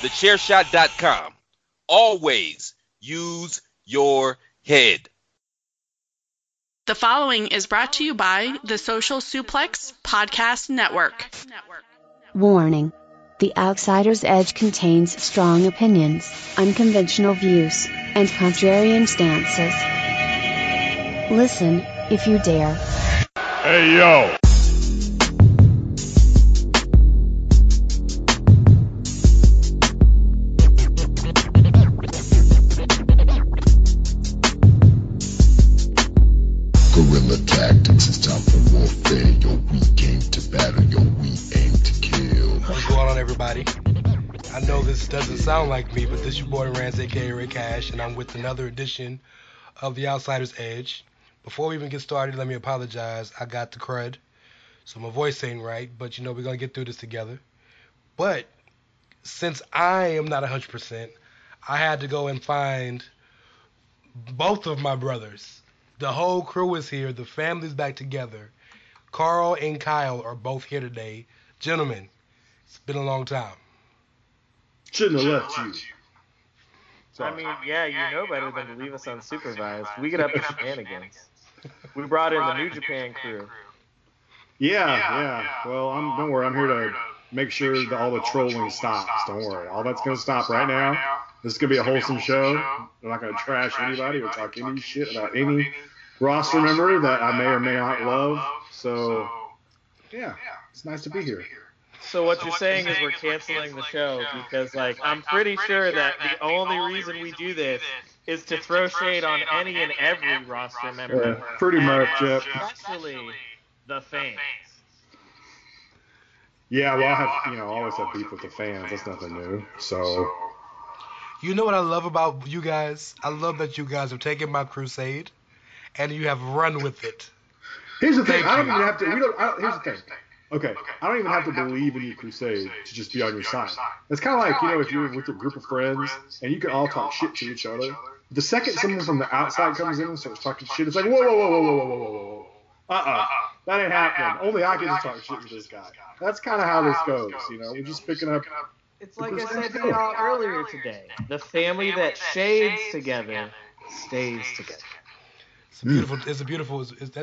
TheChairShot.com. Always use your head. The following is brought to you by the Social Suplex Podcast Network. Warning. The Outsider's Edge contains strong opinions, unconventional views, and contrarian stances. Listen, if you dare. Hey, yo! I know this doesn't sound like me, but this your boy Ranz, aka Ray Cash, and I'm with another edition of The Outsider's Edge. Before we even get started, let me apologize. I got the crud, so my voice ain't right, but you know we're gonna get through this together. But since I am not 100%, I had to go and find both of my brothers. The whole crew is here. The family's back together. Carl and Kyle are both here today, gentlemen. It's been a long time. Shouldn't have left you. So, I mean, you know better than to leave us unsupervised. We get up with shenanigans. We brought in the New Japan crew. Yeah. Well, don't worry. I'm here to make sure that all the trolling stops. Don't worry. All that's going to stop right now. This is going to be a wholesome show. We're not going to trash anybody or talk any shit about any roster member that I may or may not love. So, yeah, it's nice to be here. So what you're saying is we're canceling the show because, like, I'm pretty sure that the only reason we do this is to throw shade on any and every roster member. Yeah, pretty much, yep. Especially the fans. Yeah, well, I always have beef with the fans. That's nothing new. So, you know what I love about you guys? I love that you guys have taken my crusade and you have run with it. Here's the thing. Here's the thing. Okay, I don't even have to believe in your crusade to just be on your side. It's kind of like, you know, if you're with a group of friends and you can all talk shit to each other. The second someone from the outside comes in and starts talking shit, it's like, whoa. That ain't happening. Only I get to talk shit to this guy. That's kind of how this goes, you know. We're just picking up. It's like I said to y'all earlier today. The family that shades together stays together. That's a beautiful It's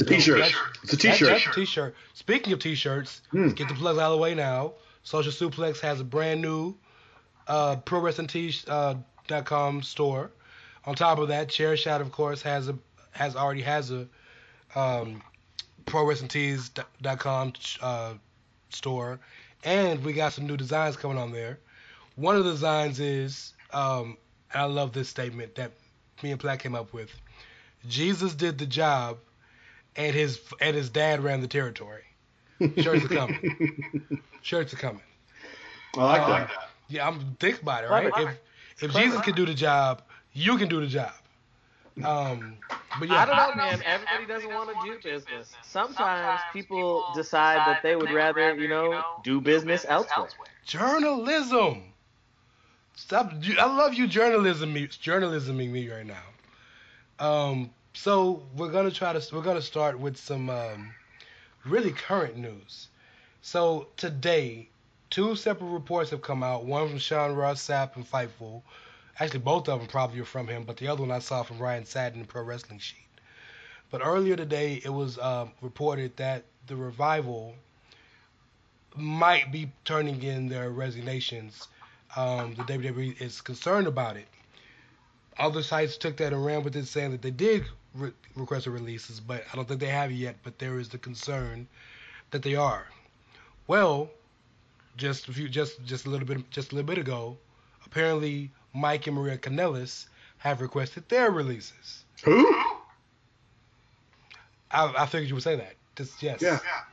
a T-shirt. That's a T-shirt. Speaking of T-shirts, let's get the plugs out of the way now. Social Suplex has a brand new ProWrestlingT.com store. On top of that, Chair Shot, of course, already has a ProWrestlingTees.com store, and we got some new designs coming on there. One of the designs is, and I love this statement that me and Platt came up with. Jesus did the job, and his dad ran the territory. Shirts are coming. I like that. Yeah, I'm think about it, right? If Jesus can do the job, you can do the job. But yeah, I don't know, man. Everybody doesn't want to do business. Sometimes people decide that they would rather, you know, do business elsewhere. Journalism. Stop. I love you, journalisming me right now. So we're gonna start with some really current news. So today, two separate reports have come out. One from Sean Ross Sapp and Fightful. Actually, both of them probably are from him, but the other one I saw from Ryan Satin and Pro Wrestling Sheet. But earlier today, it was reported that the Revival might be turning in their resignations. The WWE is concerned about it. Other sites took that and ran with it, saying that they did request the releases, but I don't think they have yet, but there is the concern that they are. Well, just a little bit ago, apparently Mike and Maria Kanellis have requested their releases. Who? I figured you would say that. Yes.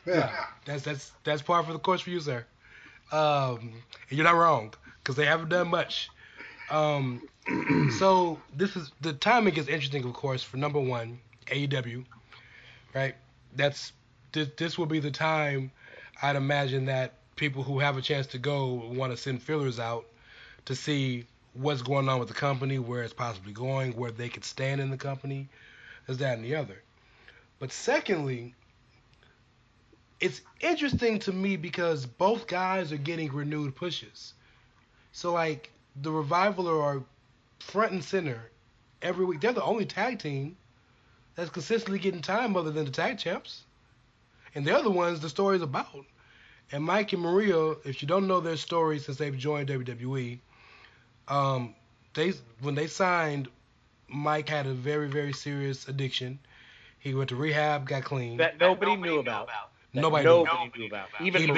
Yeah. That's par for the course for you, sir. And you're not wrong, because they haven't done much. So this is the timing is interesting, of course, for number one, AEW, right? That's this will be the time I'd imagine that people who have a chance to go want to send fillers out to see what's going on with the company, where it's possibly going, where they could stand in the company, this, that, and the other. But secondly, it's interesting to me because both guys are getting renewed pushes. So, like, the Revival are front and center every week. They're the only tag team that's consistently getting time other than the tag champs. And they're the ones the story's about. And Mike and Maria, if you don't know their story since they've joined WWE, when they signed, Mike had a very, very serious addiction. He went to rehab, got clean. That nobody knew about. Even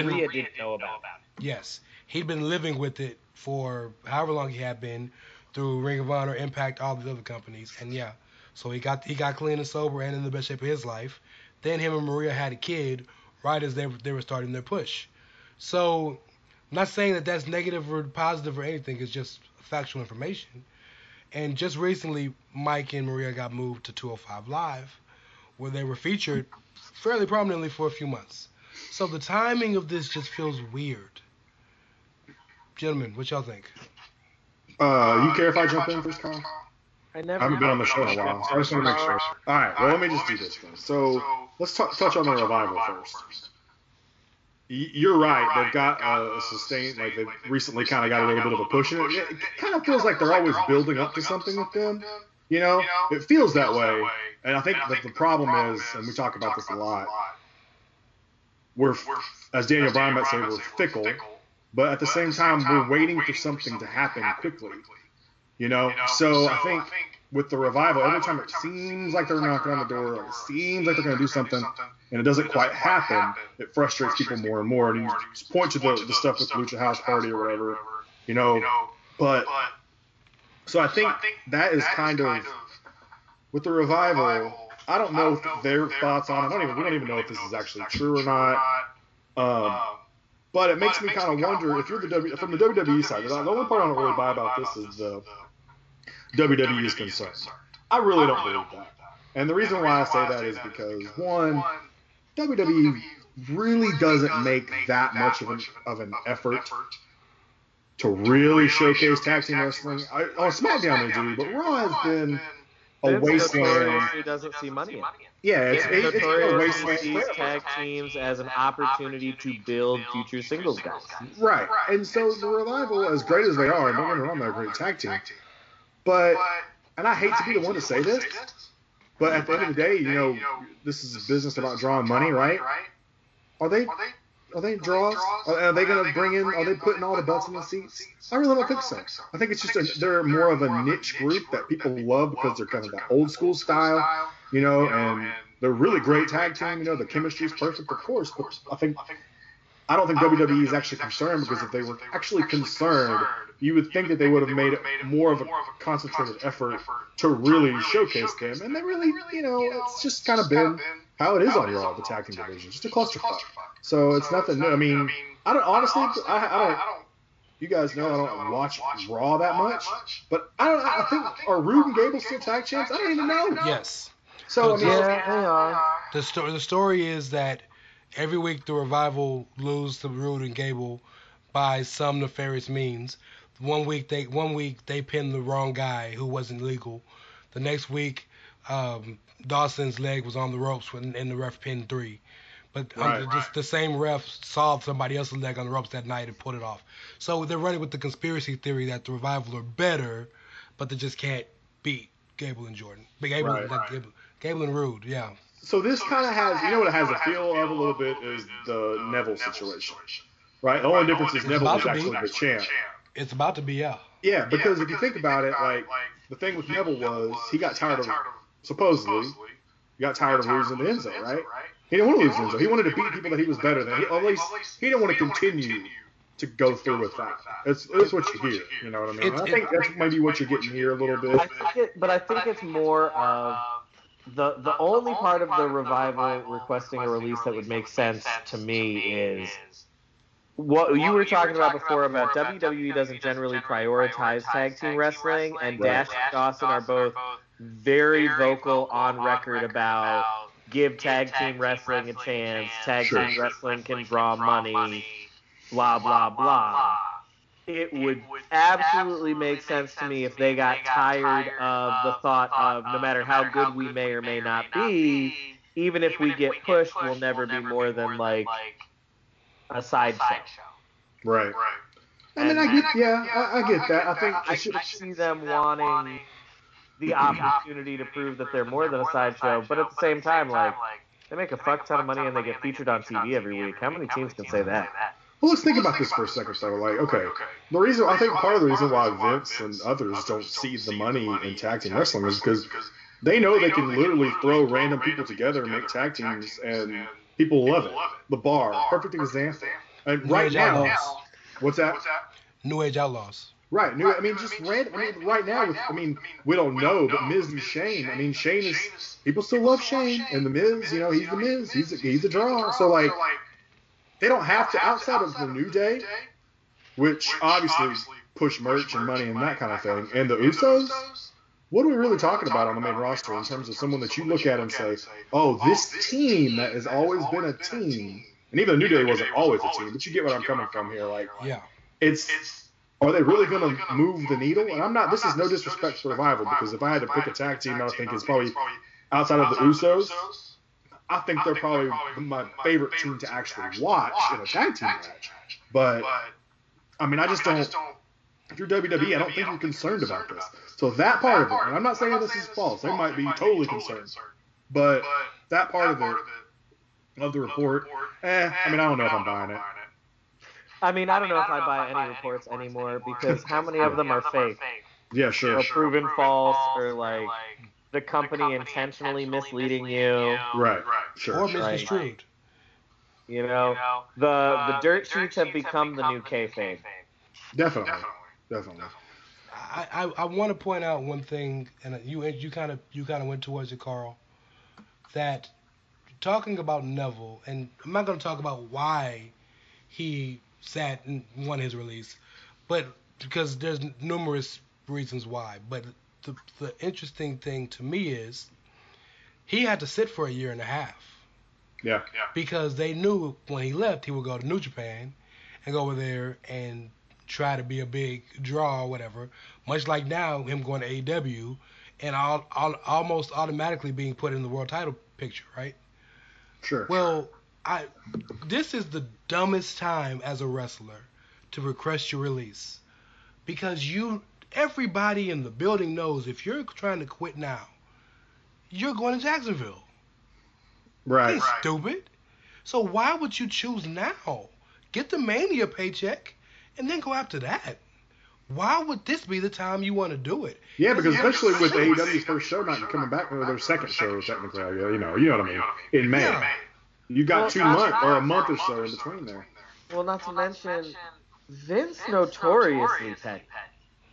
Maria didn't know about it. Yes. He'd been living with it for however long he had been through Ring of Honor, Impact, all these other companies. And yeah, so he got clean and sober and in the best shape of his life. Then him and Maria had a kid right as they were starting their push. So I'm not saying that that's negative or positive or anything. It's just factual information. And just recently, Mike and Maria got moved to 205 Live, where they were featured fairly prominently for a few months. So the timing of this just feels weird. Gentlemen, what y'all think? You care if I jump in first, Carl? I haven't been on the show in a while, so I just want to make sure. All right, well, let me just do this then. So let's touch on the Revival first. You're right. They've got a sustained, like, they've recently kind of got a little bit of a push in it. It kind of feels like they're always building up to something with them. You know, it feels that way. And I think that the problem is, and we talk about this a lot, we're, as Daniel Bryan might say, we're fickle. But at the same time, we're waiting for something to happen quickly. You know? So I think with the Revival, every time it seems like they're knocking on the door, it seems like they're going to do something, and it doesn't quite happen, it frustrates people more and more. And you just point to the stuff with the Lucha House Party or whatever, you know? But so I think that is kind of, with the Revival, I don't know their thoughts on it. We don't even know if this is actually true or not. But it makes me kind of wonder if you're from the WWE side. The only part I don't really buy about this is the WWE's concern. I really don't believe that. And the reason why I say that is because, one, WWE really doesn't make that much of an effort to really showcase tag team wrestling. On SmackDown they do, but Raw has been a wasteland. He doesn't see money in it. Yeah, it's a wasteland. He sees tag teams as an opportunity to build future singles guys. Right, and so the Revival, as great as they are, and don't get me wrong, they're a great tag team. But, and I hate to be the one to say this, but at the end of the day, you know, this is a business about drawing money, right? Are they draws? Are they going to bring in, are they putting all the belts in the seats? I really don't think so. I think it's just they're more of a niche group that people love because they're kind of the old school style, you know, and they're really great tag team, you know, the chemistry's perfect, of course, but I don't think WWE is actually concerned, because if they were actually concerned, you would think that they would have made it more of a concentrated effort to really showcase them, and they really, you know, it's just kind of been how it is on Raw, the tag team division, just a clusterfuck. So it's nothing new. I mean, I don't. You guys know I don't watch Raw that much, but I think are Rude and Gable still tag champs? I don't even know. Yes. So I mean, yeah, they are. The story is that every week the Revival lose to Rude and Gable by some nefarious means. One week they pinned the wrong guy who wasn't legal. The next week, Dawson's leg was on the ropes when the ref pinned three. But the same ref saw somebody else's leg on the ropes that night and pulled it off. So they're running with the conspiracy theory that the Revival are better, but they just can't beat Gable and Jordan. Gable and Rude, yeah. So this kind of has, you know what it has a feel of a little bit is the Neville situation. Right? The only difference is Neville is actually the champ. It's about to be, yeah. Yeah, because if you think about it, like the thing with Neville was he got tired of, supposedly, he got tired of losing to Enzo, right? He didn't want to lose Enzo. He wanted to beat people that he was better than. At least he didn't want to continue to go through with that. That's what you hear. You know what I mean? I think that's maybe what you're getting here a little bit. I think it's more of the only part of the Revival requesting a release that would make sense to me is What you were talking about before about WWE doesn't generally prioritize tag team wrestling, and Dash and Dawson are both very vocal on record about give tag team wrestling a chance, tag team wrestling can draw money, blah, blah, blah. It would absolutely make sense to me if they got tired of the thought of no matter how good we may or may not be, even if we get pushed, we'll never be more than like a sideshow. Right. I mean, I get that. I think I see them wanting the opportunity to prove that they're more than a sideshow, but at the same time, like, they make a fuck ton of money and they get featured on TV every week. How many teams can say that? Well, let's think about this for a second or so. Like, okay, the reason I think part of the reason why Vince and others don't see the money in tag team wrestling is because they know they can literally throw random people together and make tag teams, and people love it. The Bar, perfect example. And right now, what's that? New Age Outlaws. Right. I mean, just random. I mean, right now, we don't know, but Miz and Shane. I mean, Shane is people still love Shane, and the Miz. You know, he's the Miz. He's a draw. So like. They don't have to, outside of the New Day, which obviously push merch and money and that kind of thing, and the Usos, what are we really talking about on the main roster in terms of someone that you look at and say, oh, this team that has always been a team, and even the New Day wasn't always a team, but you get what I'm coming from here. Like, yeah, are they really going to move the needle? And I'm not, this is no disrespect to Revival, because if I had to pick a tag team, I think it's probably outside of the Usos. I think they're probably my favorite team to actually watch in a tag team match. But, I mean, I just don't... If you're WWE, I don't think you're concerned about this. So that part of it, and I'm not saying this is false. They might be totally concerned. But that part of it, of the report, I mean, I don't know if I'm buying it. I mean, I don't know if I buy any reports anymore because how many of them are fake? Yeah, sure. Or proven false or, like... The company intentionally misleading you. Right. Sure. Or misconstrued. Right. You know, the dirt sheets have become the new kayfabe. Definitely. I want to point out one thing, and you kind of went towards it, Carl. That talking about Neville, and I'm not going to talk about why he sat and won his release, but because there's numerous reasons why, but. The interesting thing to me is he had to sit for a year and a half. Yeah. Because they knew when he left, he would go to New Japan and go over there and try to be a big draw or whatever. Much like now, him going to AEW and almost automatically being put in the world title picture, right? Sure. Well, this is the dumbest time as a wrestler to request your release because everybody in the building knows if you're trying to quit now, you're going to Jacksonville. Right. Stupid. So why would you choose now? Get the Mania paycheck and then go after that. Why would this be the time you want to do it? Yeah, because especially with AEW's first show not coming back, or their second show technically, you know what I mean, in May. Yeah. You got 2 months or a month or so in between there. Well, not to mention, Vince notoriously petty.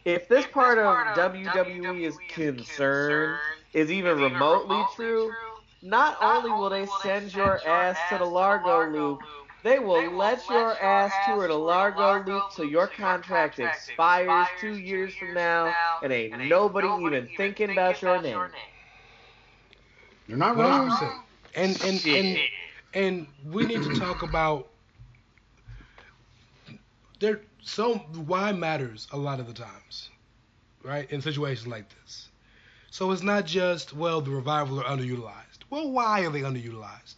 If this part of WWE's concern is even remotely true, not only will they send your ass to the Largo Loop, they will let your ass tour the Largo Loop till your contract expires 2 years from now, and ain't nobody even thinking about your name. You're not wrong. And we need to talk about there. So why matters a lot of the times, right, in situations like this. So it's not just, well, the Revival are underutilized. Well, why are they underutilized?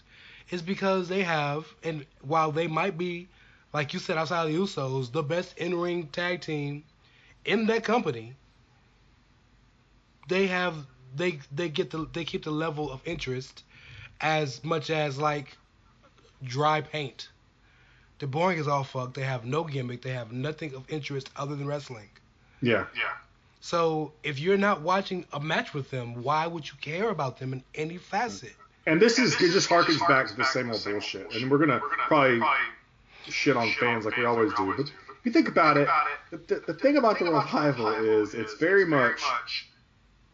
It's because they have, and while they might be, like you said, outside of the Usos, the best in-ring tag team in that company, they keep the level of interest as much as, like, dry paint. The boring is all fucked. They have no gimmick. They have nothing of interest other than wrestling. Yeah. So if you're not watching a match with them, why would you care about them in any facet? And this harkens back to the same old bullshit. And we're gonna probably shit on fans like we always do. But if you think about it, the thing about the Revival is it's very much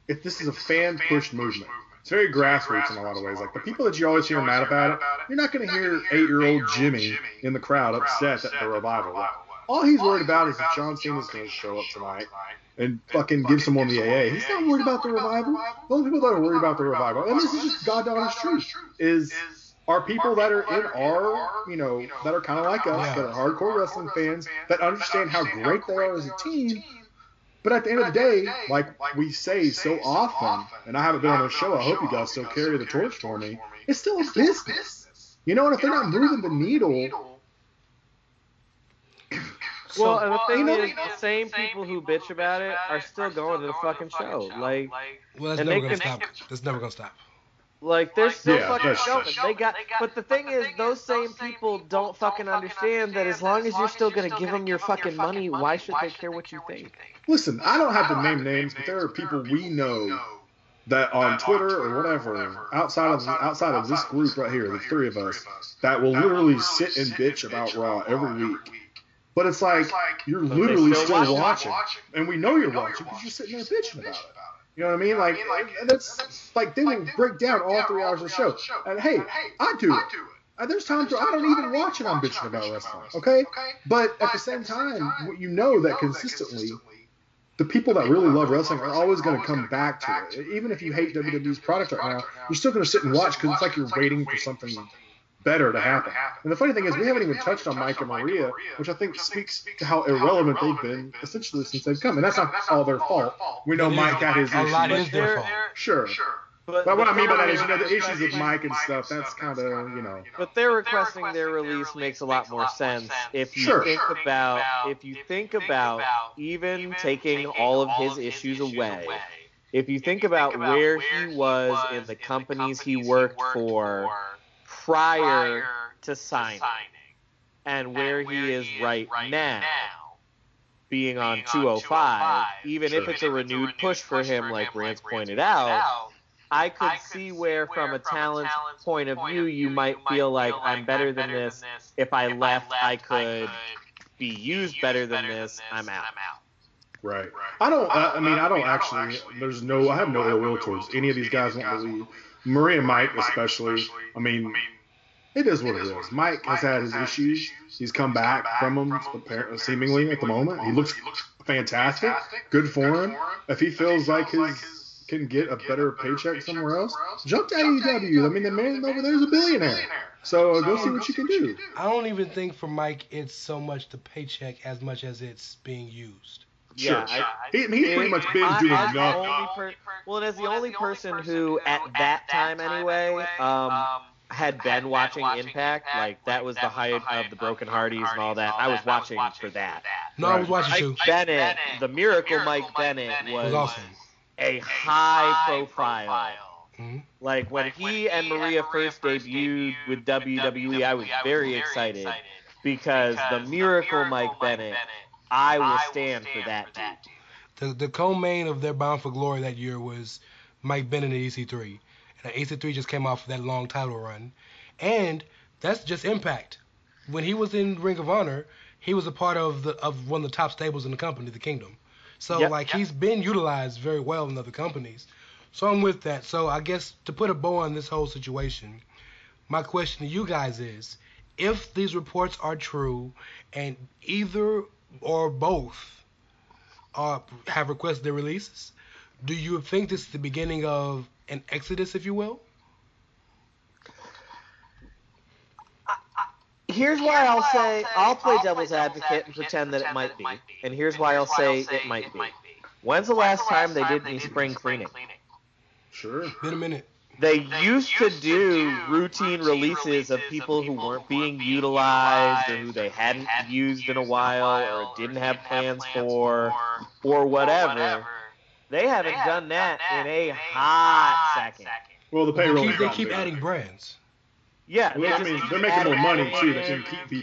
if this is a fan-pushed movement. It's very grassroots in a lot of ways. Like, the people that you always hear mad about it, you're not going to hear 8-year-old Jimmy in the crowd upset that the revival left. All he's worried about is that John Cena's going to show up tonight and fucking give someone the AA. He's not worried about the revival. The only people that are worried about the revival, and this is just God honest truth, is are people that are in our, you know, that are kind of like us, that are hardcore wrestling fans, that understand how great they are as a team. But at the end of the day, like we say so often, and I haven't been on this show, I hope you guys still carry the torch for me, it's still a business. You know, and if they're not moving the needle... Well, and the thing is, the same people who bitch about it are still going to the fucking show. Like, well, that's never going to stop. That's never going to stop. Like, they're still fucking going. But the thing is, those same people don't fucking understand that as long as you're still going to give them your fucking money, why should they care what you think? Listen, I don't have to name names, but there are people we know that on Twitter or whatever, outside of this group right here, the three of us, that will literally sit and bitch about Raw every week. But it's like, you're literally still watching. And we know you're watching because you're sitting there bitching about it. You know what I mean? Like, that's like, they will break down all 3 hours of the show. And hey, I do it. There's times where I don't even watch it, I'm bitching about wrestling. Okay? But at the same time, you know that consistently, the people that really love wrestling are always going to come back to it. Even if you hate WWE's product right now, you're still going to sit and watch because it's like you're waiting for something better to happen. And the funny thing is, we haven't even touched on Mike and Maria, which I think speaks to how irrelevant they've been essentially since they've come. And that's not all their fault. We know Mike had his issues. A lot is their fault. Sure. But what I mean by that is, you know, the issues with Mike and stuff, that's kind of, you know. But they're requesting their release makes a lot more sense if you think about even taking all of his issues away. If you think about where he was in the companies he worked for prior to signing and where he is right now being on 205, even if it's a renewed push for him, like Rance pointed out, I could see where from a talent's point of view you might feel like I'm better than this. If I left, I could be used better than this. I'm out. Right. I have no ill will towards any of these guys. Maria and Mike especially. I mean, it is what it is. Mike has had his issues. He's come back from them, seemingly, at the moment. He looks fantastic. Good for him. If he feels like his can get a better paycheck somewhere else, jump to AEW. I mean, the man over there is a billionaire. So go see what you can do. I don't even think for Mike it's so much the paycheck as much as it's being used. Sure. Yeah, He's pretty much been doing enough. As the only person who, at that time anyway, had been watching Impact, like that was the height of the Broken Hearties and all that. I was watching for that. No, right. I was watching too. Bennett, the Miracle Mike Bennett, was awesome. A high-profile. Mm-hmm. Like when he and Maria first debuted with WWE, I was very excited because the Miracle Mike Bennett. I will stand for that. The co-main of their Bound for Glory that year was Mike Bennett and EC3. And EC3 just came off that long title run. And that's just Impact. When he was in Ring of Honor, he was a part of one of the top stables in the company, the Kingdom. So he's been utilized very well in other companies. So I'm with that. So I guess to put a bow on this whole situation, my question to you guys is, if these reports are true and either or both have requested their releases, do you think this is the beginning of an exodus, if you will? Here's why I'll play devil's advocate and pretend that it might be. And here's why I'll say it might be. When's the last time they did any spring cleaning? Sure. Been a minute. They used to do routine releases of people who weren't being utilized or who they hadn't used in a while or didn't have plans for or whatever. They haven't done that in a hot second. Well, the payroll. They keep adding brands. Yeah. Well, I mean, they're making more money, too.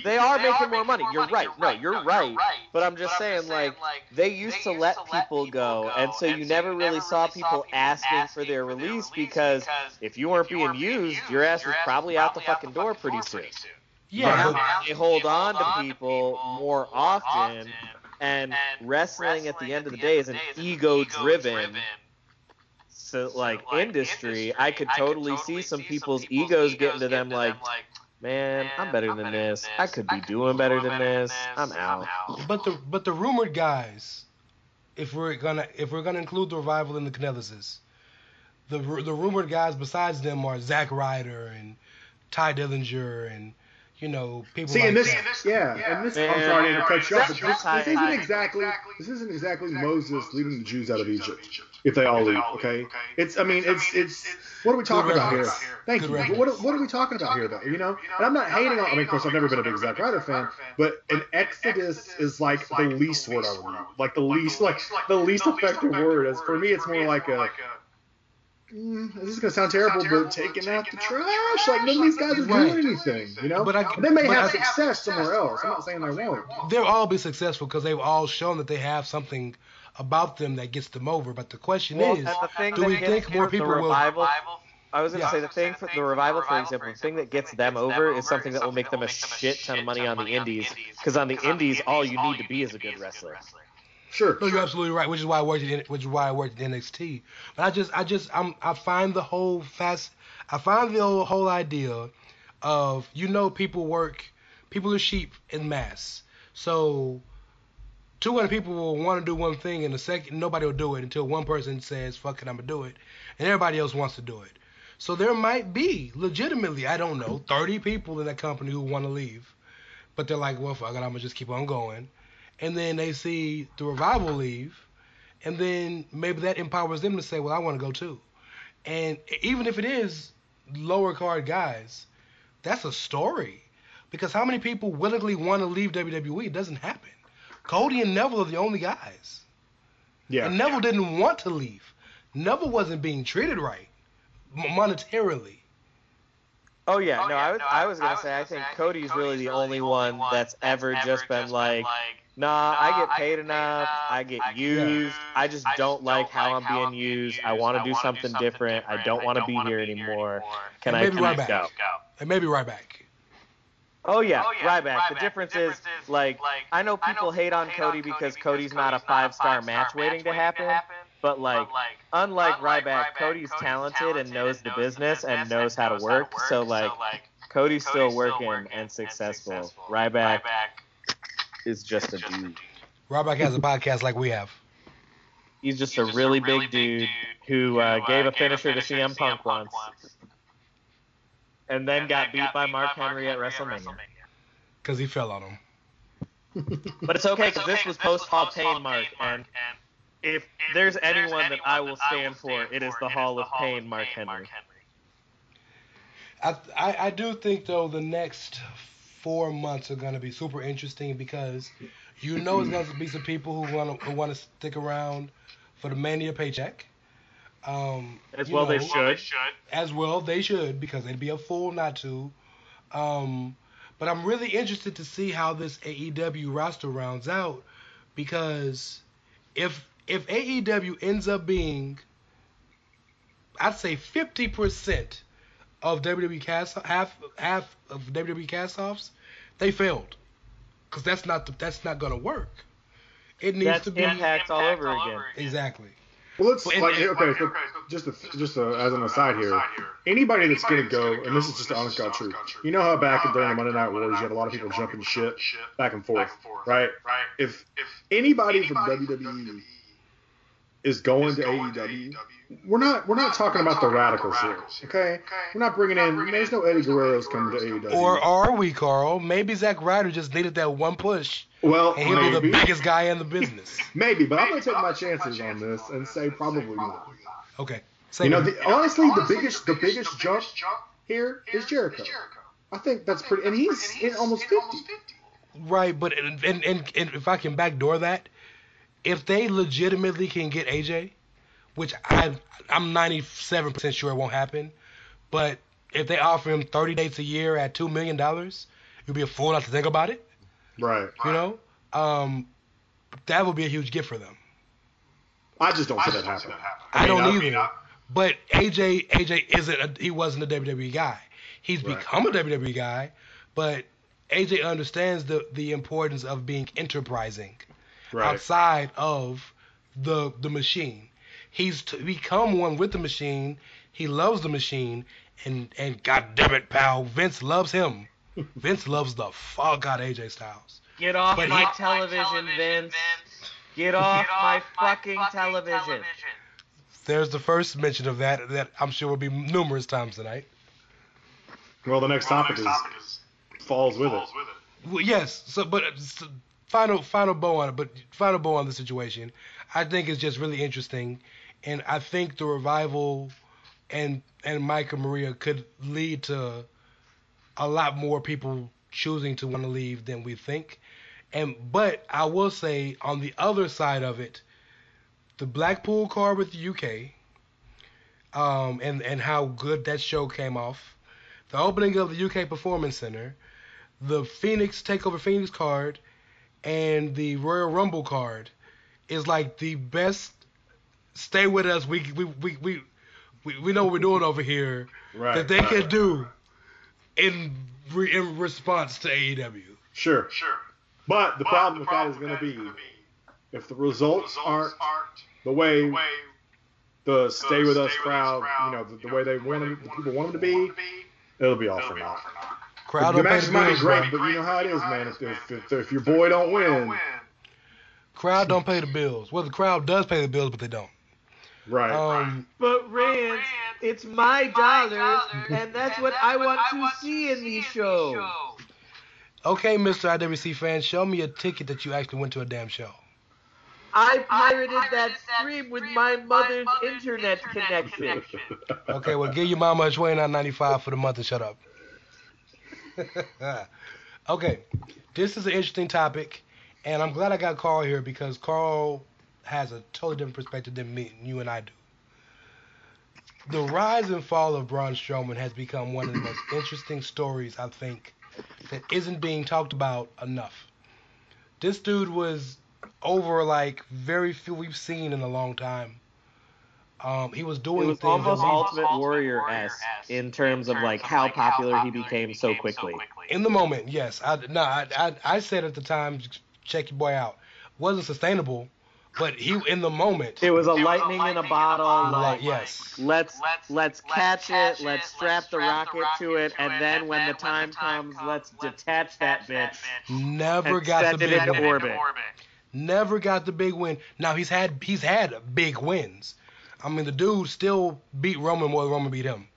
They are making more money. You're right. But I'm just saying, like, they used to let people go. And so you never really saw people asking for their release because if you weren't being used, your ass was probably out the fucking door pretty soon. Yeah. They hold on to people more often. And wrestling at the end of the day is an ego-driven industry, I could totally see some people's egos getting to them like, man, I'm better than this. I could be doing better than this. I'm out. But the rumored guys, if we're gonna include the Revival in the Canellises, the rumored guys besides them are Zack Ryder and Ty Dillinger and people. I'm sorry to cut you off. This isn't exactly Moses leading the Jews out of Egypt. If they all leave, okay? It's what are we talking about here? Thank you. What are we talking about here, though? And I'm not hating on. I mean, of course, I've never been a big Zack Ryder fan, but an exodus is like the least word I would use. Like the least effective word. As for me, it's more like a. This is gonna sound terrible, but taking out the trash. Like none of these guys are doing anything, But they may have success somewhere else. I'm not saying they won't. They'll all be successful because they've all shown that they have something about them that gets them over. But the question is, do we think more people will? I was going to say the Revival, for example, the thing that gets them over is something that will make them a shit ton of money on the indies. Because on the indies, all you need to be is a good wrestler. Sure. No, you're absolutely right. Which is why I worked at NXT. But I find the whole idea of people are sheep in mass. So 200 people will want to do one thing, and the second nobody will do it until one person says, "Fuck it, I'm gonna do it," and everybody else wants to do it. So there might be legitimately, I don't know, 30 people in that company who want to leave, but they're like, "Well, fuck it, I'm gonna just keep on going." And then they see the Revival leave, and then maybe that empowers them to say, well, I want to go too. And even if it is lower card guys, that's a story. Because how many people willingly want to leave WWE? It doesn't happen. Cody and Neville are the only guys. Yeah. And Neville didn't want to leave. Neville wasn't being treated right monetarily. Oh, yeah. I was going to say, I think Cody's really the only one that's ever just been like, nah, I get paid enough, I get used. I just don't like how I'm being used. I want to do something different. I don't want to be here anymore. Can I go? And maybe Ryback. Oh, yeah. Ryback. The difference is, like, I know people hate on Cody because Cody's not a five-star match waiting to happen. But, like unlike Ryback, Cody's talented and knows the business and knows how to work. So, Cody's still working and successful. Ryback is just a dude. Ryback has a podcast like we have. He's just a really big dude who gave a finisher to CM Punk once. And then got beat by Mark Henry at WrestleMania. Because he fell on him. But it's okay, because this was post-Hall Pain Mark, and... If there's anyone that I will stand for, it is the Hall of Pain, Mark Henry. I do think, though, the next 4 months are going to be super interesting because it's going to be some people who want to stick around for the Mania paycheck. As well they should, because they'd be a fool not to. But I'm really interested to see how this AEW roster rounds out because if AEW ends up being, I'd say 50% of WWE half of WWE cast-offs, they failed, because that's not gonna work. It needs to be Impact all over again. Exactly. Well, as an aside here, anybody that's going to go, and this is just the honest God truth, how back during the Monday Night Wars, you had a lot of people jumping shit back and forth, right? If anybody from WWE is going to AEW, we're not talking about the radicals here, okay? We're not bringing in, there's no Eddie Guerrero's coming to AEW. Or are we, Carl? Maybe Zack Ryder just needed that one push. Well, and he'll be the biggest guy in the business. Maybe, but I'm going to take my chances on this and say probably not. Okay. Honestly, the biggest jump here is Jericho. I think that's pretty, and he's almost 50. Right, but and if I can backdoor that, if they legitimately can get AJ, which I'm 97% sure it won't happen, but if they offer him 30 dates a year at $2 million, you'll be a fool not to think about it. Right. That would be a huge gift for them. I just don't see that happen. I don't either. But AJ wasn't a WWE guy. He's become a WWE guy, but AJ understands the importance of being enterprising outside of the machine. He's become one with the machine. He loves the machine. And goddamn it, pal, Vince loves him. Vince loves the fuck out of AJ Styles. Get off my television, Vince. Get off my fucking television. There's the first mention of that I'm sure will be numerous times tonight. Well, the next topic is falls with it. Well, yes. So, but final bow on it. But final bow on the situation. I think it's just really interesting, and I think the Revival and Micah Maria could lead to a lot more people choosing to want to leave than we think. But I will say on the other side of it, the Blackpool card with the UK, and how good that show came off, the opening of the UK Performance Center, the Phoenix Takeover Phoenix card, and the Royal Rumble card is like the best. Stay with us. We know what we're doing over here. Right, that they can do in response to AEW. Sure. But the problem with that is going to be if the results aren't the way the Stay With Us crowd, the way people want them to be, it'll be all for naught. The match might be great, but you know how it is, man. If your boy don't win, crowd don't pay the bills. Well, the crowd does pay the bills, but they don't. Right. But Rand, it's my dollars, and that's what I want to see in these shows. Okay, Mr. IWC fan, show me a ticket that you actually went to a damn show. I pirated that stream with my mother's internet connection. Okay, well, give your mama a $29.95 for the month and shut up. Okay, this is an interesting topic, and I'm glad I got Carl here because Carl has a totally different perspective than me, you and I do. The rise and fall of Braun Strowman has become one of the most interesting stories, I think, that isn't being talked about enough. This dude was over like very few we've seen in a long time. He was doing things almost Ultimate Warrior-esque in terms of like how popular he became so quickly. In the moment, yes. I said at the time, check your boy out. Wasn't sustainable, but he in the moment. It was a lightning in a bottle. Yes. Let's catch it. Let's strap the rocket to it, and then when the time comes, let's detach that bitch. Never got the big win. Now he's had big wins. I mean, the dude still beat Roman more than Roman beat him.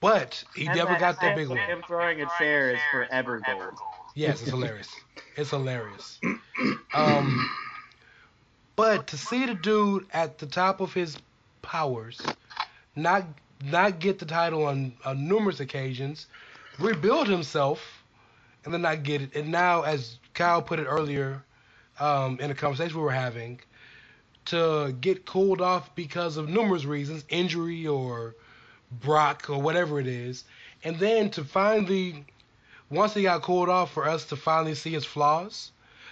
But he never got that big win. Him throwing a chair is forever gold. Yes, it's hilarious. It's hilarious. But to see the dude at the top of his powers not get the title on numerous occasions, rebuild himself, and then not get it. And now, as Kyle put it earlier in a conversation we were having, to get cooled off because of numerous reasons, injury or Brock or whatever it is, and then to finally, once he got cooled off, for us to finally see his flaws,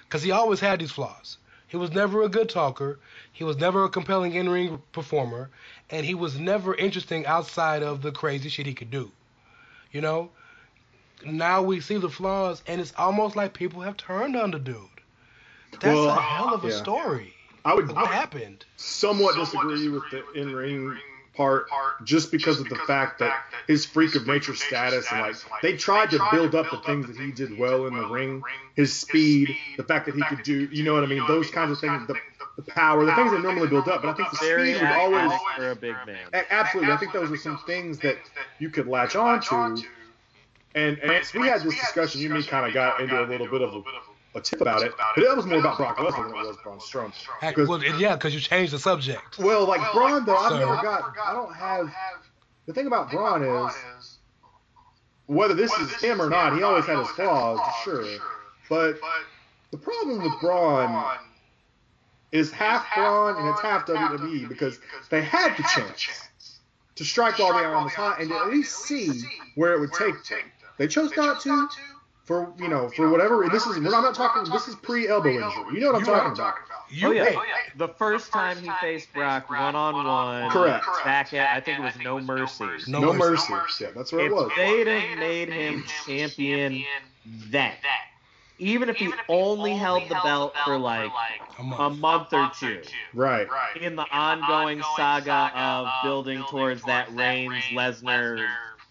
because he always had these flaws. He was never a good talker, he was never a compelling in-ring performer, and he was never interesting outside of the crazy shit he could do. You know? Now we see the flaws, and it's almost like people have turned on the dude. That's a hell of a story. What happened? Somewhat disagree with the in-ring part just because of the fact that his freak of nature status and like they tried to build up the things that he did well in the ring, his speed, the fact that he could do, you know what I mean, those kinds of things, the power, the things that normally build up. But I think the speed would always for a big man. Absolutely, I think those are some things that you could latch on to. And we had this discussion. You and me kind of got into a little bit of a tip about it, but that was more about Brock Lesnar than it was Braun Strowman. Because you changed the subject. Well, like Braun, though, the thing about Braun is, whether this is him or not, he always had his flaws, sure. But the problem with Braun is half Braun and it's half WWE, because they had the chance to strike while the iron was hot and at least see where it would take them. They chose not to. This is pre-elbow injury. You know what I'm talking about. The first time he faced Brock one-on-one. Correct. Back at, I think it was No Mercy. No Mercy. Yeah, that's what it was. If they had made him champion then, even if he only held the belt for like a month or two. Right. In the ongoing saga of building towards that Reigns-Lesnar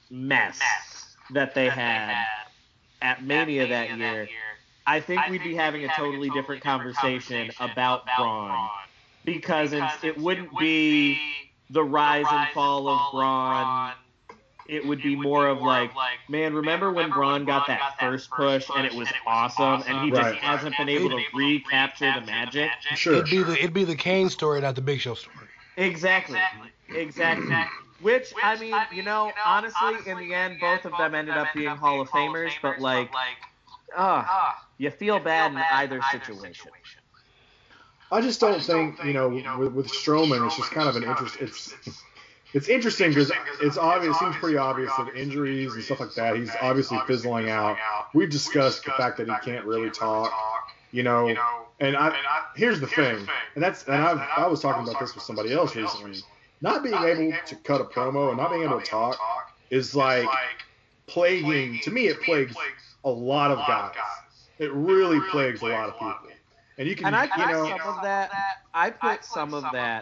mess that they had at Mania that year, I think we'd be having a totally different conversation about Braun. Because it wouldn't be the rise and fall of Braun. It would be more of like, man, remember when Braun got that first push and it was awesome and he just hasn't been able to recapture the magic? Sure. It'd be the Kane story, not the Big Show story. Exactly. Which, I mean, honestly, in the end, both of them ended up being Hall of Famers, but like, you feel bad in either situation. I just don't think, with Strowman, it's just kind of an interest. It's interesting because it's obvious. It seems pretty obvious that injuries and stuff like that. He's obviously fizzling out. We've discussed the fact that he can't really talk. And here's the thing, and I was talking about this with somebody else recently. Not being able to cut a promo and not being able to talk is like plaguing. To me, it plagues a lot of guys. It really plagues a lot of people. And you can, and I put some of that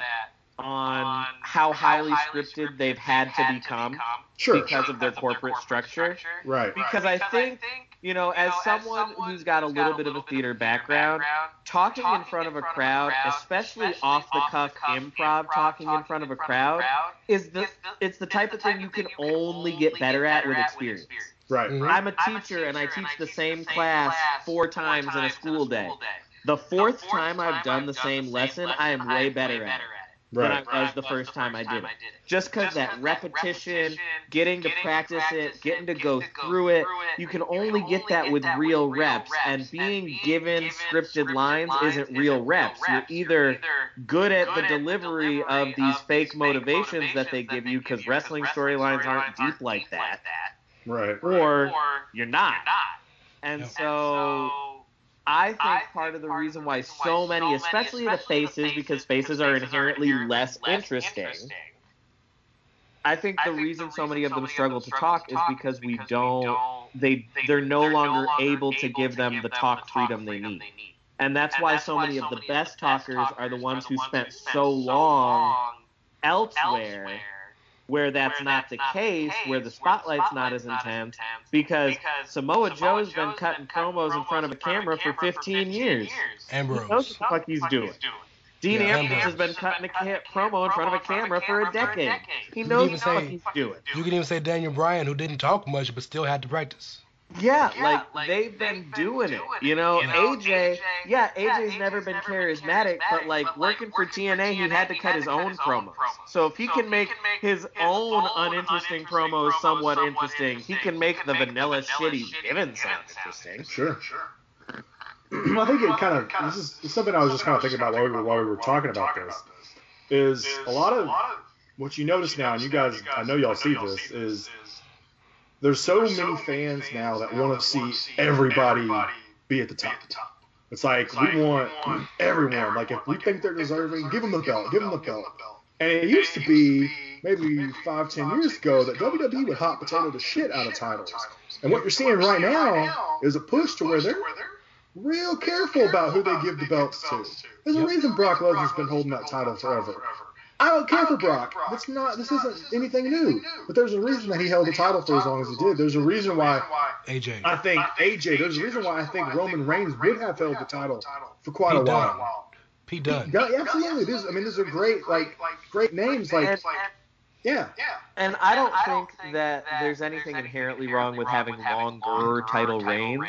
on how highly scripted they've had to become, because of their corporate structure. Right. Because I think, as someone who's got a little bit of a theater background, talking in front of a crowd, especially off-the-cuff improv talking in front of a crowd, it's the type of thing you can only get better at with experience. Right. I'm a teacher, and I teach the same class 4 times in a school day. The fourth time I've done the same lesson, I am way better at it than I was the first time I did it. Just because that repetition, getting to practice it, getting to go through it, you can only get that with real reps. And being given scripted lines isn't real reps. You're either good at the delivery of these fake motivations that they give you, because wrestling storylines aren't deep like that. Right. Or you're not. And so I think part of the reason why so many, especially the faces, because faces are inherently less interesting, I think the reason so many of them struggle to talk is because we don't, they're no longer able to give them the talk freedom they need. And that's why so many of the best talkers are the ones who spent so long elsewhere, where that's not the case, where the spotlight's not as intense, because Samoa Joe's been cutting promos in front of a camera for 15 years. Ambrose. Who knows what the fuck he's doing? Dean Ambrose has been cutting a promo in front of a camera for a decade. He knows what he's doing. You can even say Daniel Bryan, who didn't talk much but still had to practice. Yeah, like they've been doing it. AJ's never been charismatic, but like working for TNA, he had to cut his own promos. So if he can make his own uninteresting promos somewhat interesting, he can make the vanilla shit he's given sound interesting. Sure. Well, I think it kind of, this is something I was just kind of thinking about while we were talking about this, is a lot of what you notice now, and you guys, I know y'all see this, is There's so many fans now that want to see everybody be at the top. It's like, we want everyone. Like, if we think they're deserving, give them the belt. And it used to be maybe 5-10 years ago that WWE would hot potato the shit out of titles. And what you're seeing right now is a push to where they're real careful about who they give the belts to. There's a reason Brock Lesnar's been holding that title forever. I don't care for Brock. This isn't anything new. But there's a reason that he held the title for as long as he did. There's a reason why AJ. There's a reason why I think Roman Reigns would have held the title for quite a while. Pete Dunne. Absolutely. These are great names. Yeah. And I don't think that there's anything inherently wrong with having longer title reigns.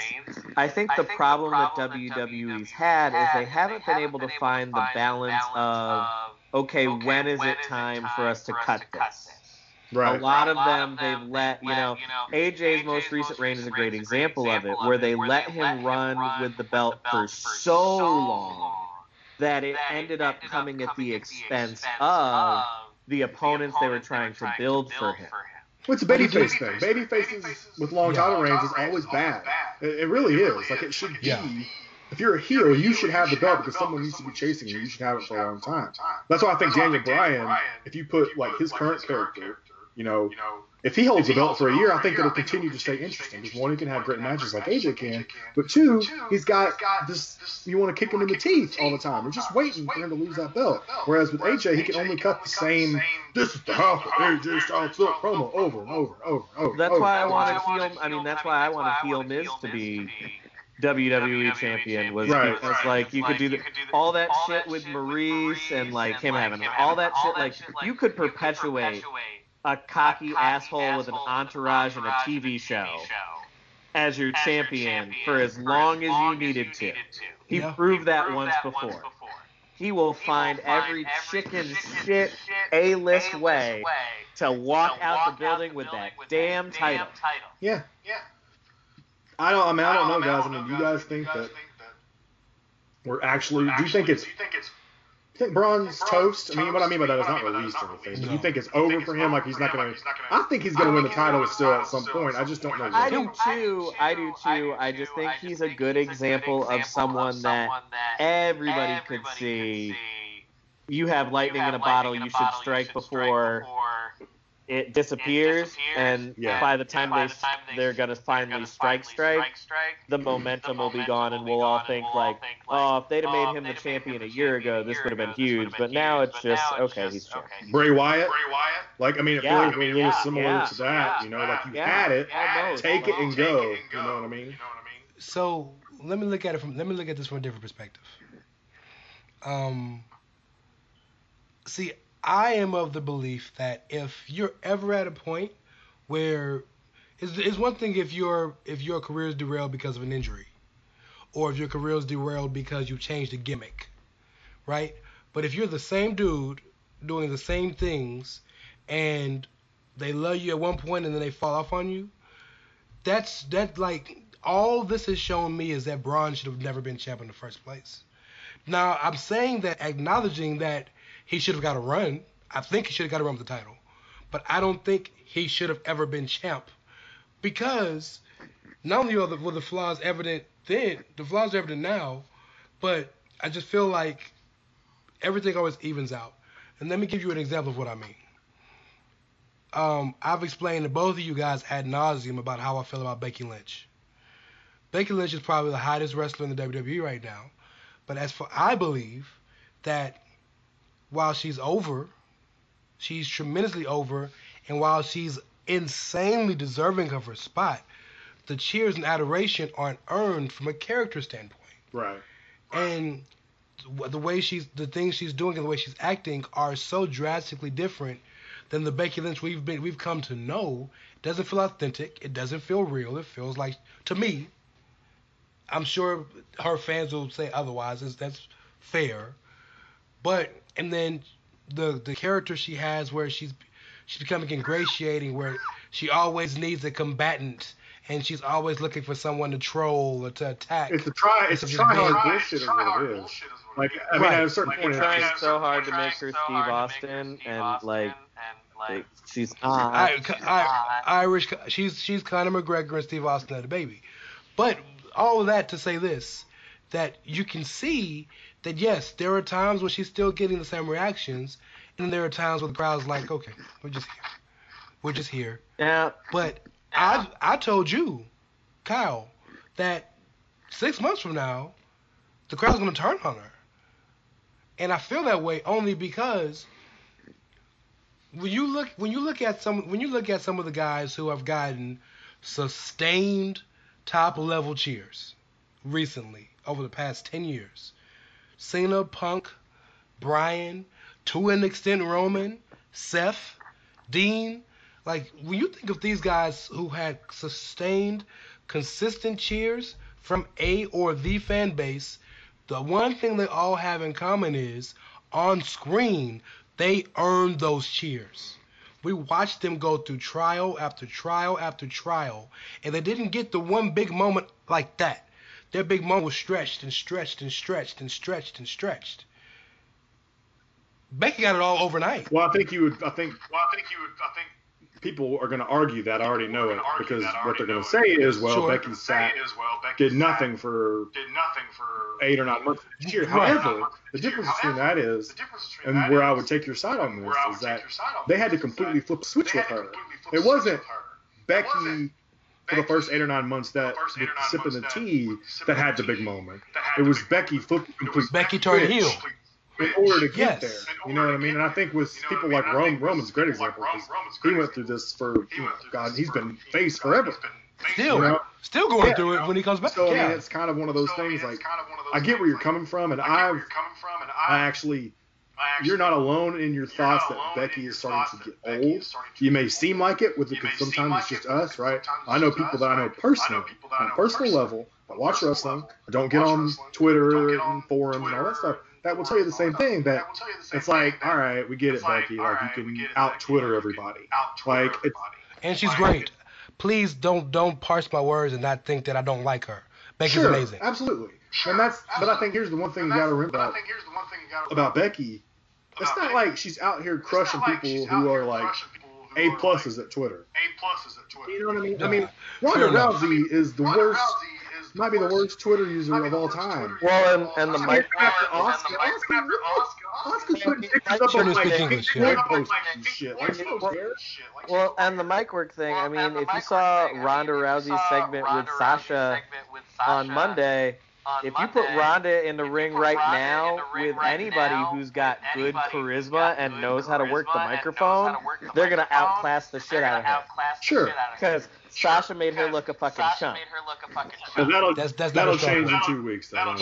I think the problem that WWE's had is they haven't been able to find the balance of, okay, when is it time for us to cut this? Right. A lot of them, they've let, AJ's most recent reign is a great example of it, where they let him run with the belt for so long that it ended up coming at the expense of the opponents they were trying to build for him. Well, it's a babyface thing. Babyfaces with long title reigns is always bad. It really is. Like, it should be. If you're a heel, you should have the belt because someone needs to be chasing you. You should have it for a long time. That's why I think Daniel Bryan, if you put his current character, If he holds the belt for a year, I think it'll continue to stay interesting. Because one, he can have great matches like AJ can. But two, he's got this, you want to kick him in the teeth all the time. We're just waiting for him to lose that belt. Whereas with AJ, he can only cut the same, this is the half of AJ Styles promo over and over and over and over. That's why I want to feel, I mean, that's why I want to feel Miz to be WWE champion. Was right. It's like you could do the, all that shit with Maurice and like him having all that shit. Like you could perpetuate a cocky asshole with an entourage and a TV show as your champion for as long as you needed to. He proved that once before. He will find every chicken shit A-list way to walk out the building with that damn title. Yeah. I don't know, guys. I mean, you guys think that we're actually – do you think it's – you think Braun's toast? I mean, what I mean by that is not released or anything. Do you think it's over for him? Like, he's not going to – I think he's going to win the title still at some point. I just don't know. I do, too. I just think he's a good example of someone that everybody could see. You have lightning in a bottle. You should strike before it disappears. And by the time they're going to finally strike, the momentum will be gone, and we'll all think, like, oh, if they'd have made him the champion a year ago, this would have been huge. But now it's just, okay, he's champion. Bray Wyatt? Like, I mean, it feels really similar to that. You know, like, you had it, take it and go. You know what I mean? So let me look at it from, let me look at this from a different perspective. See, I am of the belief that if you're ever at a point where it's one thing if your career is derailed because of an injury, or if your career is derailed because you changed a gimmick, right? But if you're the same dude doing the same things and they love you at one point and then they fall off on you, that's like all this has shown me is that Braun should have never been champ in the first place. Now I'm saying that acknowledging that he should have got a run. I think he should have got a run with the title. But I don't think he should have ever been champ. Because not only were the flaws evident then, the flaws are evident now, but I just feel like everything always evens out. And let me give you an example of what I mean. I've explained to both of you guys ad nauseum about how I feel about Becky Lynch. Becky Lynch is probably the hottest wrestler in the WWE right now. But as for, I believe that while she's over, she's tremendously over, and while she's insanely deserving of her spot, the cheers and adoration aren't earned from a character standpoint. Right. And the way the things she's doing and the way she's acting are so drastically different than the Becky Lynch we've come to know. It doesn't feel authentic. It doesn't feel real. It feels like, to me, I'm sure her fans will say otherwise. That's fair. But and then the character she has where she's becoming ingratiating, where she always needs a combatant and she's always looking for someone to troll or to attack. It's a try-hard bullshit is what it is. Like, I mean, at a certain point, it's so hard to make her Steve Austin, and like she's not. Irish. She's Conor McGregor and Steve Austin had a baby. But all of that to say this, that you can see that, yes, there are times when she's still getting the same reactions, and there are times where the crowd's like, okay, we're just here. Yeah. But yeah. I told you, Kyle, that 6 months from now, the crowd's going to turn on her. And I feel that way only because when you look at some of the guys who have gotten sustained top-level cheers recently over the past 10 years, Cena, Punk, Bryan, to an extent Roman, Seth, Dean. Like, when you think of these guys who had sustained, consistent cheers from a or the fan base, the one thing they all have in common is, on screen, they earned those cheers. We watched them go through trial after trial after trial, and they didn't get the one big moment like that. Their big moment was stretched and stretched and stretched and stretched and stretched. Becky got it all overnight. I think people are going to argue that. I already know it, because what they're going to say is, well, Becky did nothing for 8 or 9 months. However, the difference between that is, and where I would take your side on this, is that they had to completely flip a switch with her. It wasn't Becky for the first 8 or 9 months that was sipping the tea that had the big moment. It was Becky turned heel. In order to get there, you know what I mean? And I think with people like Roman's a great example. He went through this for, God, he's been faced forever. Still going through it when he comes back. So, I mean, it's kind of one of those things, like, I get where you're coming from, and you're not alone in your thoughts that Becky is starting to get old. You may seem like it, sometimes it's just us, right? I know people that I know personally, on a personal level, that watch wrestling, don't get on Twitter and forums and all that stuff, that will tell you the same thing, that it's like, all right, we get it, Becky. Like, you can out-Twitter everybody. Like, and she's great. Please don't parse my words and not think that I don't like her. Becky's amazing. Absolutely. And but I think here's the one thing you got to remember about Becky. It's not like she's out here crushing people who are like A-pluses at Twitter. You know what I mean? No. I mean, Ronda Rousey is the worst. Might be the worst Twitter user of all time. Well, and the mic after Oscar couldn't pick up on like, well, and the mic work thing. I mean, if you saw Ronda Rousey's segment with Sasha on Monday, if you put Ronda in the ring right now with anybody who's got good charisma and knows how to work the microphone, they're gonna outclass the shit out of her. Sure, because Sasha made her look a fucking chump. So that'll change in 2 weeks. That'll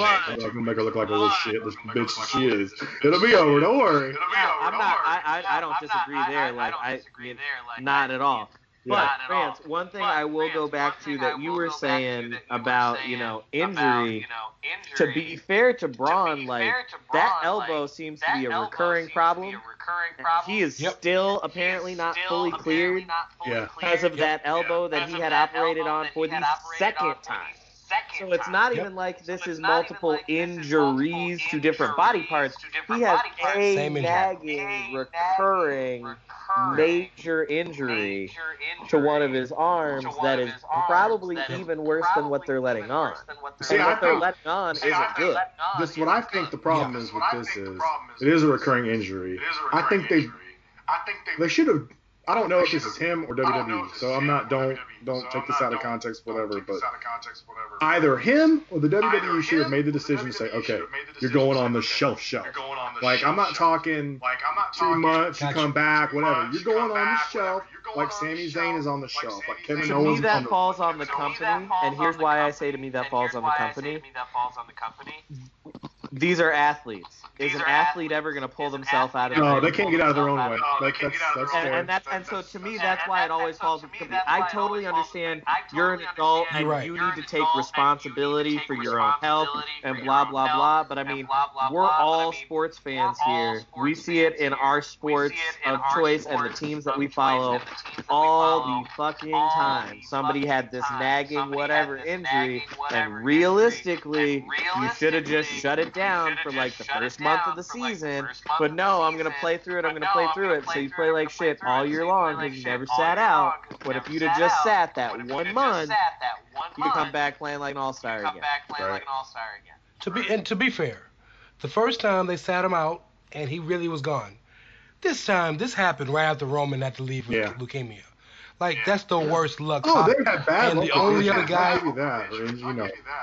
make her look like a little shit. This bitch she is. It'll be over. Don't worry. I don't disagree there. Like not at all. But France, one thing I will go back to that you were saying about injury. To be fair to Braun, like that elbow seems to be a recurring problem. He is still apparently not fully cleared because of that elbow that he had operated on for the second time. So it's not even like this is multiple injuries to different body parts. He has a nagging, recurring major injury to one of his arms that is probably even worse than what they're letting on. See, what they're letting on isn't good. That's what I think the problem is with this is it is a recurring injury. I think they should have. I don't know if this is him or WWE, so I'm not. Don't take this out of context, whatever. But either him or the WWE should have made the decision to say, okay, you're going on the shelf. Like I'm not talking 2 months, you come back, whatever. You're going on the shelf, like Sami Zayn is on the shelf, like Kevin Owens. To me, that falls on the company, and here's why I say to me that falls on the company. These are athletes. Is an athlete ever going to pull themselves out of it? No, they can't get out of their own way. And so to me, that's why it always falls on the company. I totally understand you're an adult and you need to take responsibility for your own health and blah, blah, blah. But I mean, we're all sports fans here. We see it in our sports of choice and the teams that we follow all the fucking time. Somebody had this nagging whatever injury, and realistically, you should have just shut it down for like the first month of the season, but no, I'm going to play through it. So you play like shit all year long because you never sat out. But if you'd have just sat that 1 month, you could come back playing like an all-star again. To be fair, the first time they sat him out and he really was gone. This time, this happened right after Roman had to leave with leukemia. Like, that's the worst luck. Oh, they had bad luck. And the only other guy...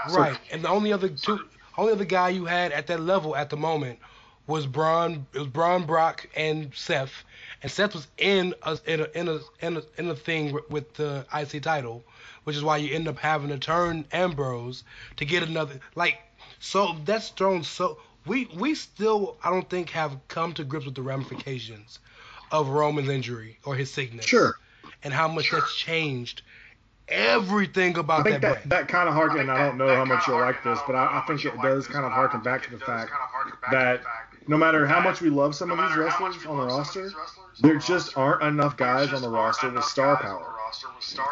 Right, and the only other two... Only other guy you had at that level at the moment was Braun. It was Braun, Brock, and Seth. And Seth was in a thing with the IC title, which is why you end up having to turn Ambrose to get another. Like, so that's thrown. So we still, I don't think, have come to grips with the ramifications of Roman's injury or his sickness. Sure. And how much that's changed. Everything about that. I think that kind of harken, and I don't know how much you'll like this, but I think it does kind of harken back to the fact that no matter how much we love some of these wrestlers on the roster, there just aren't enough guys on the roster with star power.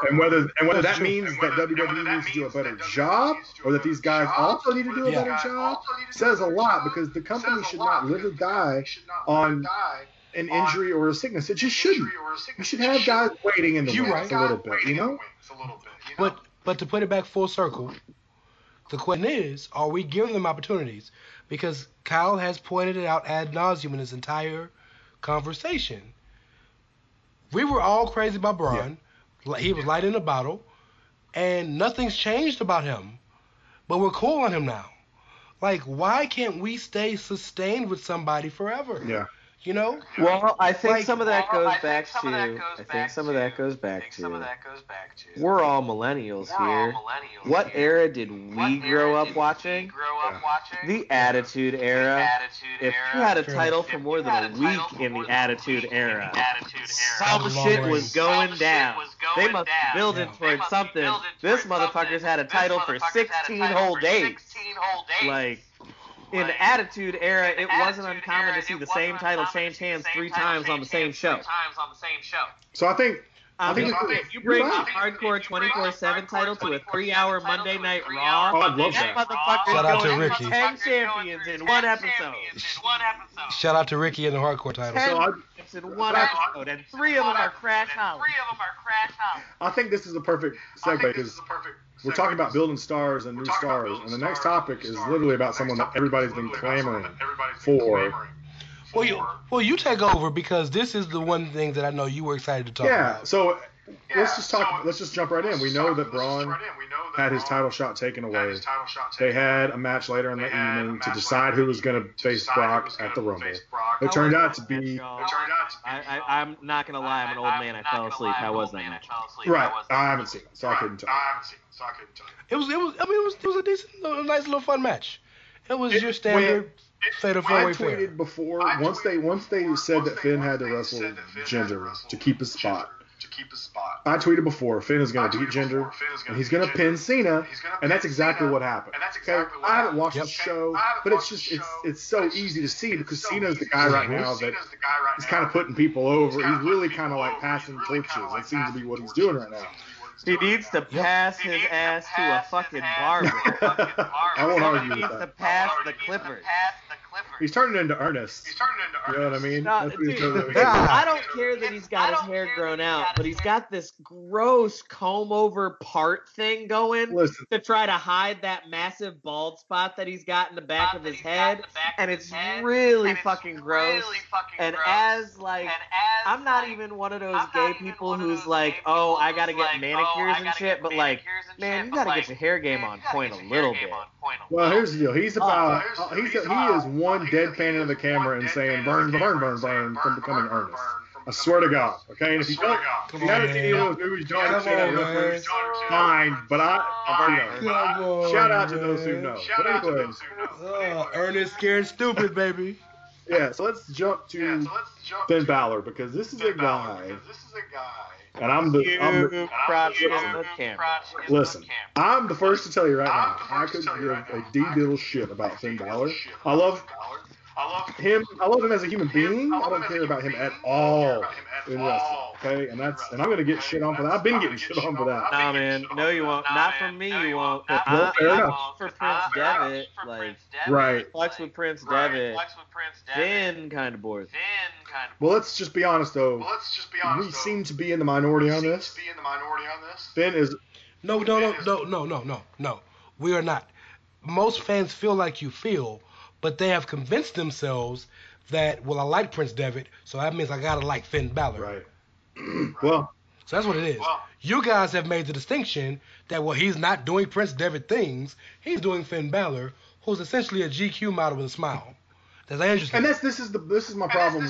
And whether that means that WWE needs to do a better job or that these guys also need to do a better job says a lot, because the company should not live a guy on an injury or a sickness. It just shouldn't. You should have guys waiting in the wings a little bit, you know? But to put it back full circle, the question is, are we giving them opportunities? Because Kyle has pointed it out ad nauseum in his entire conversation. We were all crazy about Braun. Yeah. He was light in the bottle. And nothing's changed about him. But we're cool on him now. Like, why can't we stay sustained with somebody forever? Yeah. You know? Well, I think some of that goes back to... I think some of that goes back to... We're all millennials here. What era did we grow up watching? The Attitude Era. If you had a title for more than a week in the Attitude Era, some shit was going down. They must be building towards something. This motherfucker's had a title for 16 whole days. Like... In the Attitude Era, it wasn't uncommon to see the same title change hands three times on the same show. So I think if you bring a hardcore 24/7 title to a 3-hour Monday Night Raw, that motherfucker's going to 10 champions in one episode. Shout out to Ricky and the hardcore title. 10 champions in one episode, and 3 of them are Crash Holland. I think this is a perfect segue because we're talking about building stars and new stars, and the next topic is literally about someone that everybody's been clamoring for. Well, you take over because this is the one thing that I know you were excited to talk about. Yeah, so let's just jump right in. We know that Braun had his title shot taken away. They had a match later in the evening to decide who was going to face Brock at the Rumble. It turned out to be... I'm not going to lie, I'm an old man. I fell asleep. How was that match? Right, I haven't seen it, so I couldn't tell. It was a decent, nice little fun match. It was your standard... I tweeted before once they said that Finn had to wrestle Jinder to keep his spot. I tweeted before Finn is going to beat Jinder and he's going to pin Cena, and that's exactly what happened. I haven't watched the show, but it's just it's so easy to see because Cena is the guy right now that is kind of putting people over. He's really kind of like passing torches. That seems to be what he's doing right now. He needs to pass his ass to a fucking barber. I won't argue with that. He needs to pass the Clippers. He's turning into Ernest. You know what I mean? No, dude, I don't care that he's got his hair grown out, but he's got this gross comb-over part thing going to try to hide that massive bald spot that he's got in the back of his head, and it's really fucking gross. And as, like, I'm not even one of those gay people who's like, oh, I gotta get manicures and shit, but like, man, you gotta get your hair game on point a little bit. Well, here's the deal. He is one deadpan in the camera and saying, burn, burn, burn, burn, from becoming earnest. I swear to God. Okay? And if you don't, if you haven't seen any of those movies, fine, but I shout out to those who know. But anyway. Earnest, scared, stupid, baby. Yeah, so let's jump to Finn Balor because this is a guy. And I'm the crotch in the camera. Listen, I'm the first to tell you right now, I couldn't give a d-diddle shit about Finn Balor. I love him as a human being. I don't care about him at all in wrestling. Okay, and I'm gonna get shit on for that. I've been getting shit on for that. Nah, man, no, you won't. Not from me, you won't. Well, fair enough. For Prince Devitt, like, right? Flex with Prince Devitt. Finn kind of bores. Well, let's just be honest though. We seem to be in the minority on this. Finn is. No. We are not. Most fans feel like you feel, but they have convinced themselves that, well, I like Prince Devitt, so that means I gotta like Finn Balor. Right. Well, so that's what it is. Well, you guys have made the distinction that, well, he's not doing Prince Devitt things. He's doing Finn Balor, who's essentially a GQ model with a smile. That's interesting. And this is my problem.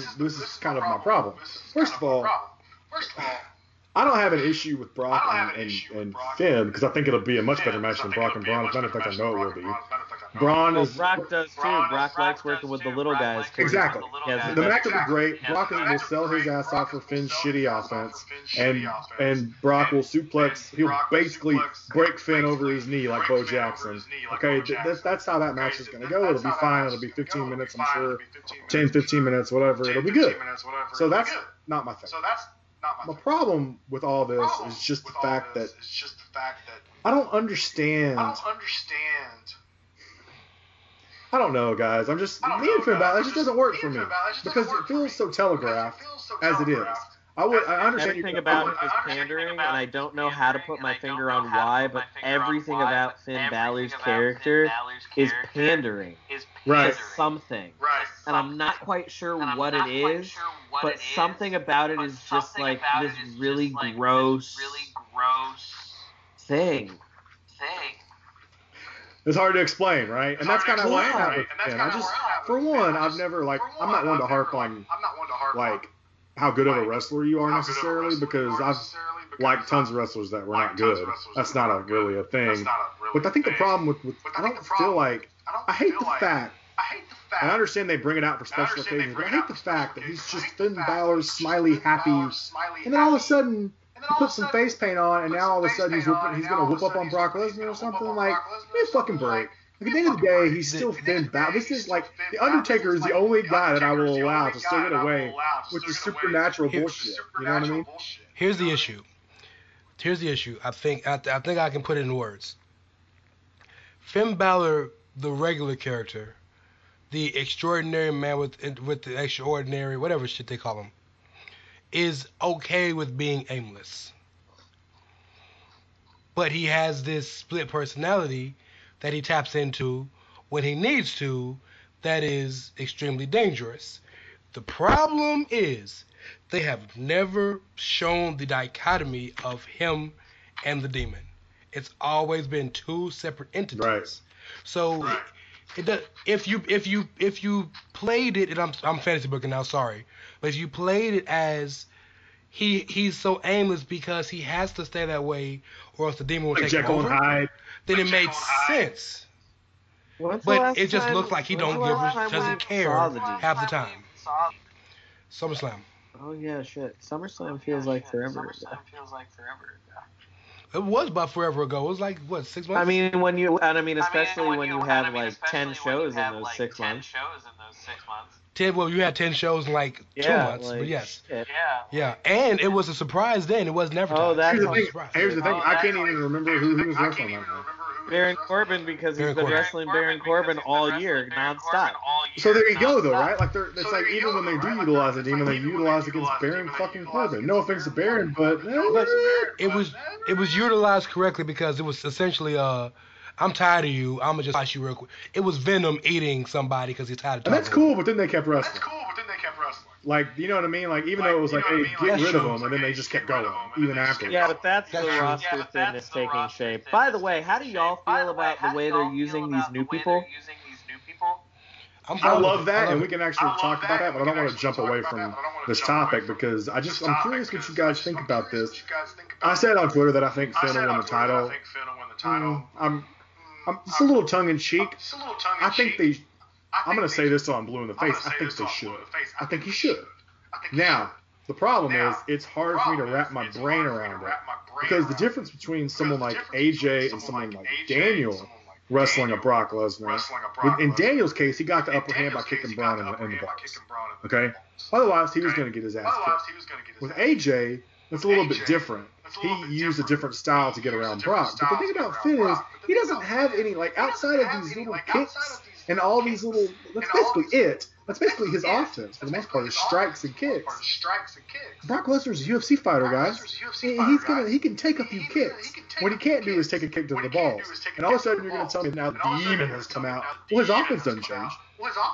First of all, I don't have an issue with Brock and Finn because I think it'll be a much better match than Brock and Braun. I know it will be. Brock does too. Brock likes working with the little guys. Exactly. The match will be great. Brock will sell his ass off for Finn's shitty offense, and Brock will suplex. He'll basically break Finn over his knee like Bo Jackson. Okay, that's how that match is going to go. It'll be fine. It'll be 15 minutes, I'm sure. 10, 15 minutes, whatever. It'll be good. So that's not my thing. My problem with all this is just the fact that I don't understand. I don't know, guys. I'm just being Finn Balor. It just doesn't work for me because it feels so telegraphed as it is. I understand everything about it is pandering, and I don't know how to put my finger on why, but everything about Finn Balor's character is pandering. Right. Something. Right. and I'm not quite sure what it is, but something about it is just like this really gross thing. It's hard to explain, right? And that's kind of where I'm at with Finn. I just, for one, I've never, like, I'm not one to harp on, like, how good of a wrestler you are necessarily, because I've liked tons of wrestlers that were not good. That's not really a thing. But I think the problem with, I don't feel like, I hate the fact, and I understand they bring it out for special occasions, but I hate the fact that he's just Finn Balor's smiley, happy, and then all of a sudden, he put some face paint on, and now all of a sudden he's going to whoop up on Brock Lesnar or something. Like, give me a fucking break. Like, at the end of the day, he's still Finn Balor. This is like, The Undertaker is the only guy that I will allow to still get away with the supernatural bullshit. You know what I mean? Here's the issue. I think I can put it in words. Finn Balor, the regular character, the extraordinary man with the extraordinary, whatever shit they call him, is okay with being aimless. But he has this split personality that he taps into when he needs to that is extremely dangerous. The problem is they have never shown the dichotomy of him and the demon. It's always been two separate entities. Right. So it does, if you played it, and I'm fantasy booking now, sorry, but if you played it as he's so aimless because he has to stay that way or else the demon will take him over, then it made sense. But it just looks like he doesn't care half the time. SummerSlam. Oh yeah, shit. SummerSlam feels like forever. It was about forever ago. It was like, what, 6 months? I mean, especially when you have like 10 shows in those 6 months. 10, well, you had 10 shows in like 2 months, like, but yes. Shit. Yeah. And it was a surprise then. It wasn't advertised. Oh, that's a surprise. Here's the thing. I can't even remember who was wrestling that night. Baron Corbin, because he's been wrestling Baron Corbin all year, nonstop. So there you go, though, right? Like, it's like even when they do utilize a demon, they utilize against Baron fucking Corbin. No offense to Baron, but it was utilized correctly because it was essentially I'm tired of you. I'm gonna just fight you real quick. It was Venom eating somebody because he's tired of. And that's cool, but then they kept wrestling. Like, you know what I mean? Like, even though it was like, hey, get rid of them, and then they just kept going, even after. Yeah, but that's the roster thing that's taking shape. By the way, how do y'all feel about the way they're using these new people? I love that, and we can actually talk about that, but I don't want to jump away from this topic because I'm curious what you guys think about this. I said on Twitter that I think Finn will win the title. It's a little tongue-in-cheek. I think they... I'm going to say this on Blue in the Face. I think they should. I think he should. Now, the problem is it's hard for me to wrap my brain around it because the difference between someone like AJ and someone like Daniel wrestling a Brock Lesnar, in Daniel's case, he got the upper hand by kicking Braun in the balls. Okay? Otherwise, he was going to get his ass kicked. With AJ, it's a little bit different. He used a different style to get around Brock. But the thing about Finn is he doesn't have any, like, outside of these little kicks and all these little, that's basically it. That's basically his offense for the most part, is strikes and kicks. Brock Lesnar's a UFC fighter, guys. He can take a few kicks. What he can't do is take a kick to the balls. And all of a sudden you're going to tell me now the demon has come out. Well, his offense doesn't change.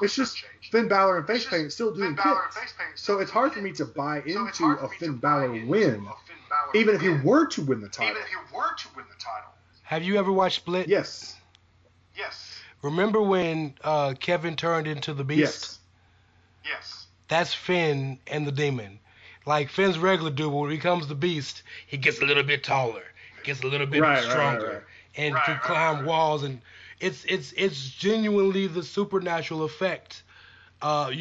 It's just Finn Balor and face paint still doing kicks. So it's hard for me to buy into a Finn Balor win, even if he were to win the title. Have you ever watched Split? Yes. Remember when Kevin turned into the Beast? Yes. That's Finn and the Demon. Like, Finn's regular dude, when he becomes the Beast, he gets a little bit taller, gets a little bit stronger, and can climb walls. And it's genuinely the supernatural effect, of.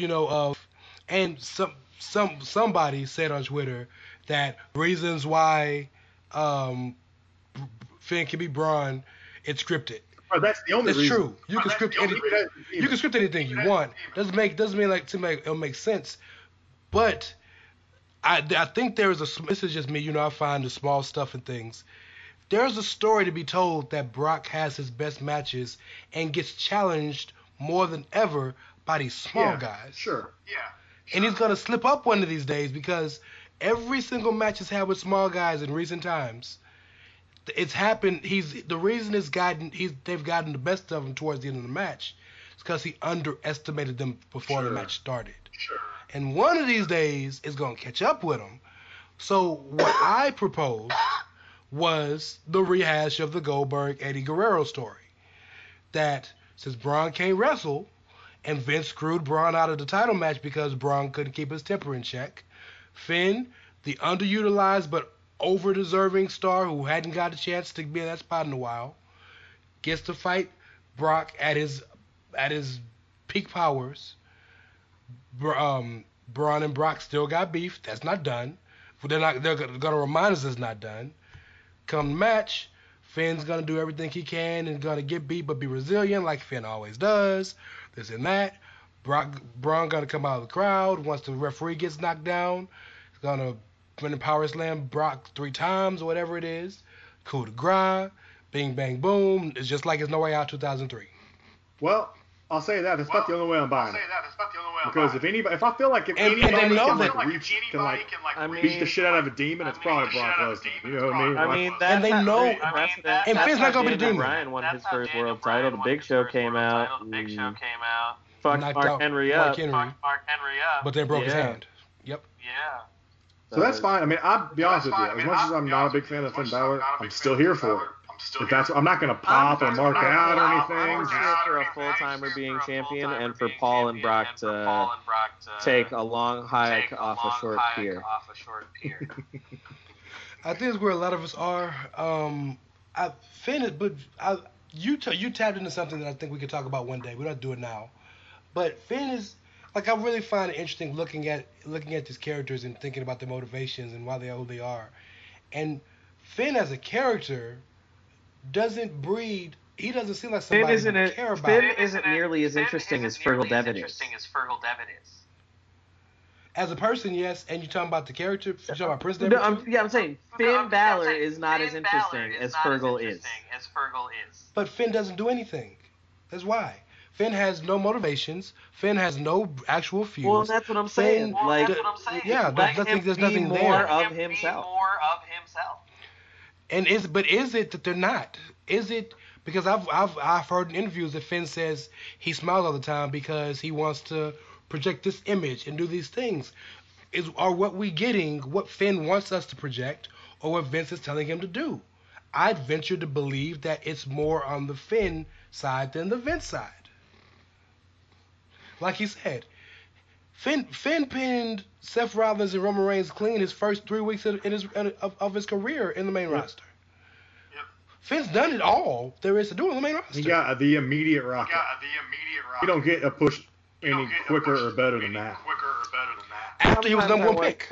And somebody said on Twitter that reasons why Finn can be Braun, it's scripted. That's the only reason. It's true. You can script anything you want. Doesn't mean it'll make sense. But I think there is a. This is just me. I find the small stuff and things. There's a story to be told that Brock has his best matches and gets challenged more than ever by these small guys. Sure. Yeah. Sure. And he's gonna slip up one of these days because every single match he's had with small guys in recent times. It's happened. They've gotten the best of him towards the end of the match It's because he underestimated them before the match started. And one of these days, it's going to catch up with him. So what I proposed was the rehash of the Goldberg-Eddie Guerrero story. That since Braun can't wrestle, and Vince screwed Braun out of the title match because Braun couldn't keep his temper in check, Finn, the underutilized but over-deserving star who hadn't got a chance to be in that spot in a while, gets to fight Brock at his peak powers. Braun and Brock still got beef. That's not done. They're going to remind us it's not done. Come match, Finn's going to do everything he can and going to get beat but be resilient like Finn always does. This and that. Braun going to come out of the crowd. Once the referee gets knocked down, he's going to power slam Brock 3 times or whatever it is. Coup de grace. Bing, bang, boom. It's just like it's No Way Out 2003. Well, I'll say that. It's not the only way I'm buying it. Because if I feel like if anybody can beat the shit out of a demon, it's probably Brock Lesnar. You know what I mean? And they know. And Finn's not going to be the demon. Bryan won his first world title. The Big Show came out. Fucked Mark Henry up. But then broke his hand. Yep. Yeah. So that's fine. I mean, I'll be honest with you. As much as I'm not a big fan of Finn Balor, I'm still here for it. I'm not going to pop or mark out or anything. I'm here for a full-timer being champion and for Paul and Brock to take a long hike off a short pier. I think it's where a lot of us are. You tapped into something that I think we could talk about one day. We don't have to do it now. But Finn is... Like, I really find it interesting looking at these characters and thinking about their motivations and why they are who they are. And Finn as a character doesn't breed. He doesn't seem like somebody who would care about. Finn isn't nearly as interesting as Fergal Devitt is. As a person, yes. And you're talking about the character? You're talking about Prince Devitt? I'm saying Finn Balor is not as interesting as Fergal is. But Finn doesn't do anything. That's why. Finn has no motivations. Finn has no actual feuds. Well, that's what I'm saying. Yeah, there's nothing there. More of himself. And is it that they're not? Is it because I've heard in interviews that Finn says he smiles all the time because he wants to project this image and do these things. Are what we getting what Finn wants us to project or what Vince is telling him to do? I'd venture to believe that it's more on the Finn side than the Vince side. Like he said, Finn pinned Seth Rollins and Roman Reigns clean his first 3 weeks of his career in the main roster. Yep. Finn's done it all there is to do in the main roster. He got the immediate rocket. You don't get a push any quicker or better than that. After he was number 1 pick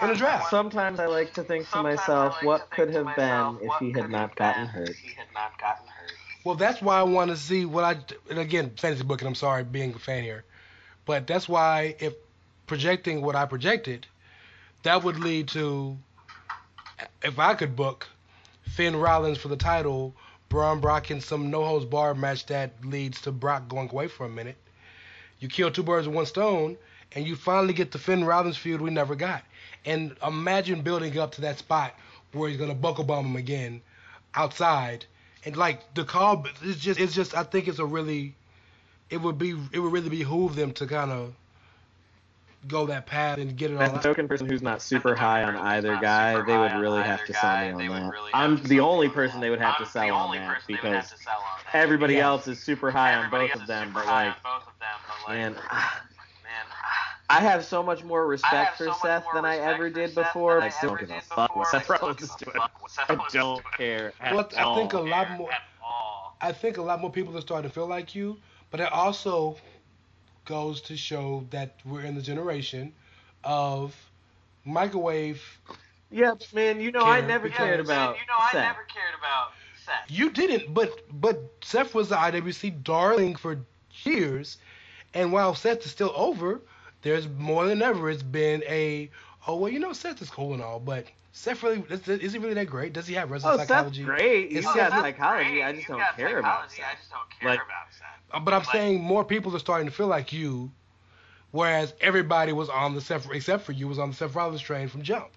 in the draft. Sometimes I like to think to myself, what could have been if he had not gotten hurt? Well, that's why I want to see and again, fantasy booking, I'm sorry, being a fan here. But that's why if projecting what I projected, that would lead to, if I could book Finn Rollins for the title, Braun Brock in some no-holds-barred match that leads to Brock going away for a minute. You kill 2 birds with 1 stone, and you finally get the Finn Rollins feud we never got. And imagine building up to that spot where he's going to buckle bomb him again outside. And like the call, it's just. I think it's it would really behoove them to kind of go that path and get it all. As a token person who's not super high on either guy, they would really have to sell me on that. I'm the only person they would have to sell on that because everybody else is super high on both of them. But like, man, I have so much more respect for Seth than I ever did before. I still don't give a fuck what Seth Rollins is doing. I don't care at all. I think a lot more people are starting to feel like you, but it also goes to show that we're in the generation of microwave. Yeah, man, you know I never cared about Seth. You didn't, but Seth was the IWC darling for years, and while Seth is still over, there's more than ever it's been Seth is cool and all, but Seth really is he really that great? Does he have wrestling psychology? Seth's great. He's got psychology. I just don't care about Seth. But I'm saying more people are starting to feel like you, whereas everybody was on the Seth except for you was on the Seth Rollins train from jump,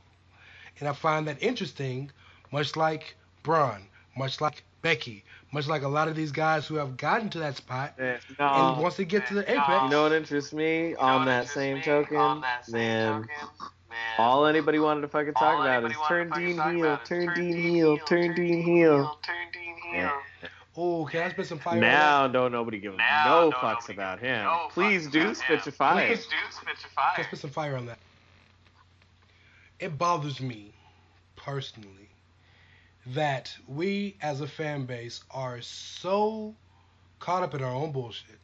and I find that interesting. Much like Braun, much like Becky, much like a lot of these guys who have gotten to that spot. And once they get to the apex. You know what interests me? On that same token, all anybody wanted to fucking talk about is turn Dean heel, turn Dean heel, turn Dean heel. Oh, can I spit some fire? Now don't nobody give no fucks about him. Please do spit your fire. Please do spit your fire. Let's put some fire on that. It bothers me, personally, that we as a fan base are so caught up in our own bullshit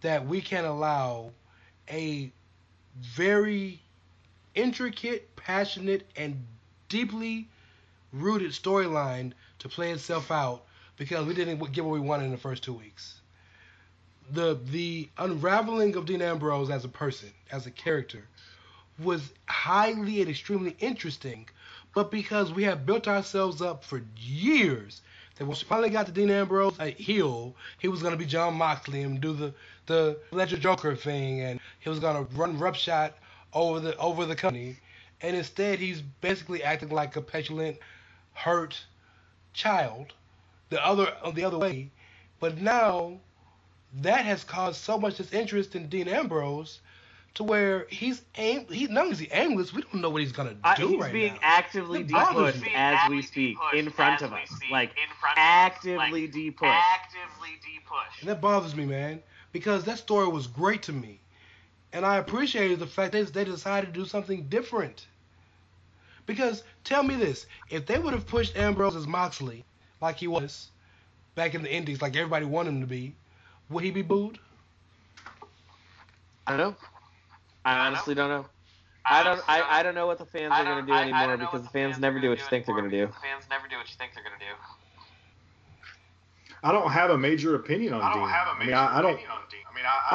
that we can't allow a very intricate, passionate, and deeply rooted storyline to play itself out because we didn't get what we wanted in the first 2 weeks. The unraveling of Dean Ambrose as a person, as a character, was highly and extremely interesting, but because we had built ourselves up for years that when she finally got to Dean Ambrose a heel, he was going to be John Moxley and do the Ledger Joker thing, and he was going to run roughshod over the company, and instead he's basically acting like a petulant, hurt child the other way. But now that has caused so much disinterest in Dean Ambrose to where he's aimless. We don't know what he's going to do right now. He's being actively de-pushed as we speak in front of us. Like, actively de-pushed. And that bothers me, man, because that story was great to me. And I appreciated the fact that they decided to do something different. Because, tell me this, if they would have pushed Ambrose as Moxley, like he was back in the Indies, like everybody wanted him to be, would he be booed? I don't know. I honestly don't know. I don't know what the fans are going to do anymore because the fans never do what you think they're going to do. I don't have a major opinion on Dean. I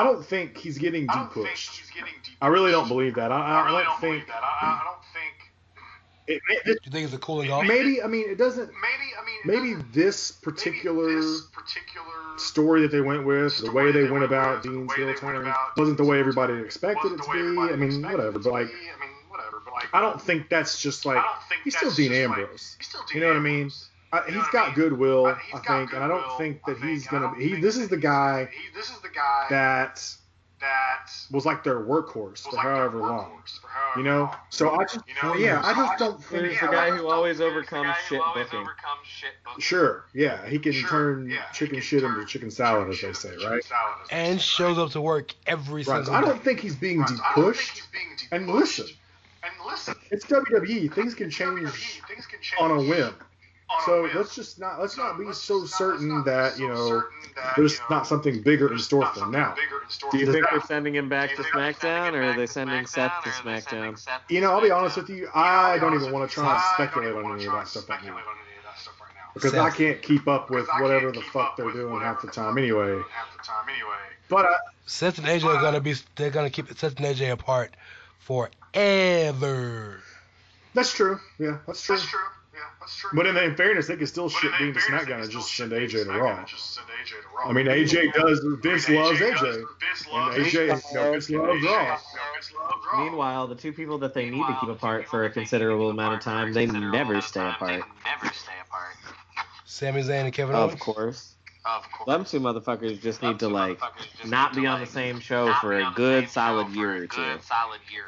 don't think he's getting de-pushed. I really don't believe that. I don't think. Do you think it's a cooling off? Maybe this particular story that they went with, the way they went about Dean's heel turn, wasn't the way everybody expected it to be. But I don't think that's just like he's still Dean Ambrose. You know what I mean? He's got goodwill, I think, and I don't think that he's gonna. This is the guy that was like their workhorse for however long. You know, so I just don't think he's the guy who always overcomes shit booking. Sure, yeah, he can turn chicken shit into chicken salad, as they say, right? And shows up to work every single day. I don't think he's being de-pushed. And listen, it's WWE. Things can change on a whim. So let's not be so certain that there's not something bigger in store for him now. Do you think they're sending him back to SmackDown, or are they sending Seth to SmackDown? You know, I'll be honest with you. I don't even want to try to speculate on any of that stuff right now because I can't keep up with whatever the fuck they're doing half the time anyway. But Seth and AJ are gonna keep Seth and AJ apart forever. That's true. But in fairness, they can still ship Dean to SmackDown and just send AJ to Raw. I mean, AJ does. Vince loves AJ. And AJ Vince loves Raw. Meanwhile, the two people that they need to keep apart for a considerable amount of time, they never stay apart. Sami Zayn and Kevin Owens. Of course. Them two motherfuckers just need to, like, not be on the same show for a good solid year or two.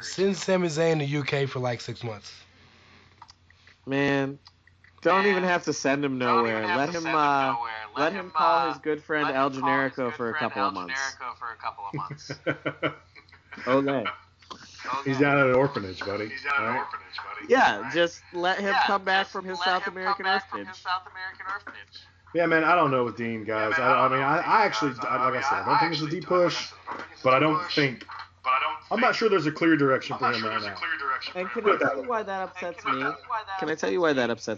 Send Sami Zayn to UK for like 6 months. Man, don't even have to send him nowhere. Let him call his good friend El Generico for a couple of months. Okay. He's down at an orphanage, buddy. Yeah, just let him come back from his South American orphanage. Yeah, man, I don't know with Dean, guys. I don't think it's a deep push, but I don't think. I'm not sure there's a clear direction for him right now. And can I tell you why that upsets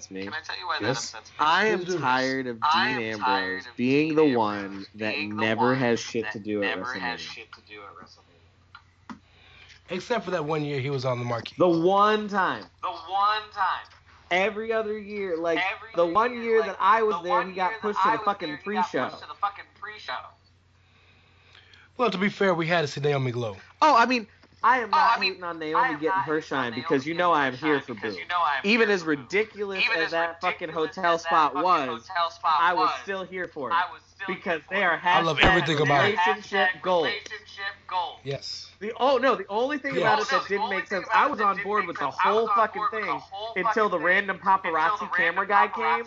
me? Yes. I am tired of Dean Ambrose being the one that never has shit to do at WrestleMania. Except for that 1 year he was on the marquee. The one time. Every other year, like the 1 year that I was there, he got pushed to the fucking pre-show. Well, to be fair, we had to see Naomi Glow. Oh, I mean, I am not hating on Naomi getting her shine because you know I am here for boo. Even as ridiculous as that fucking hotel spot was, I was still here for it because they are # I love everything about it. Relationship goals. Yes. The only thing about it that didn't make sense, I was on board with the whole fucking thing until the random paparazzi camera guy came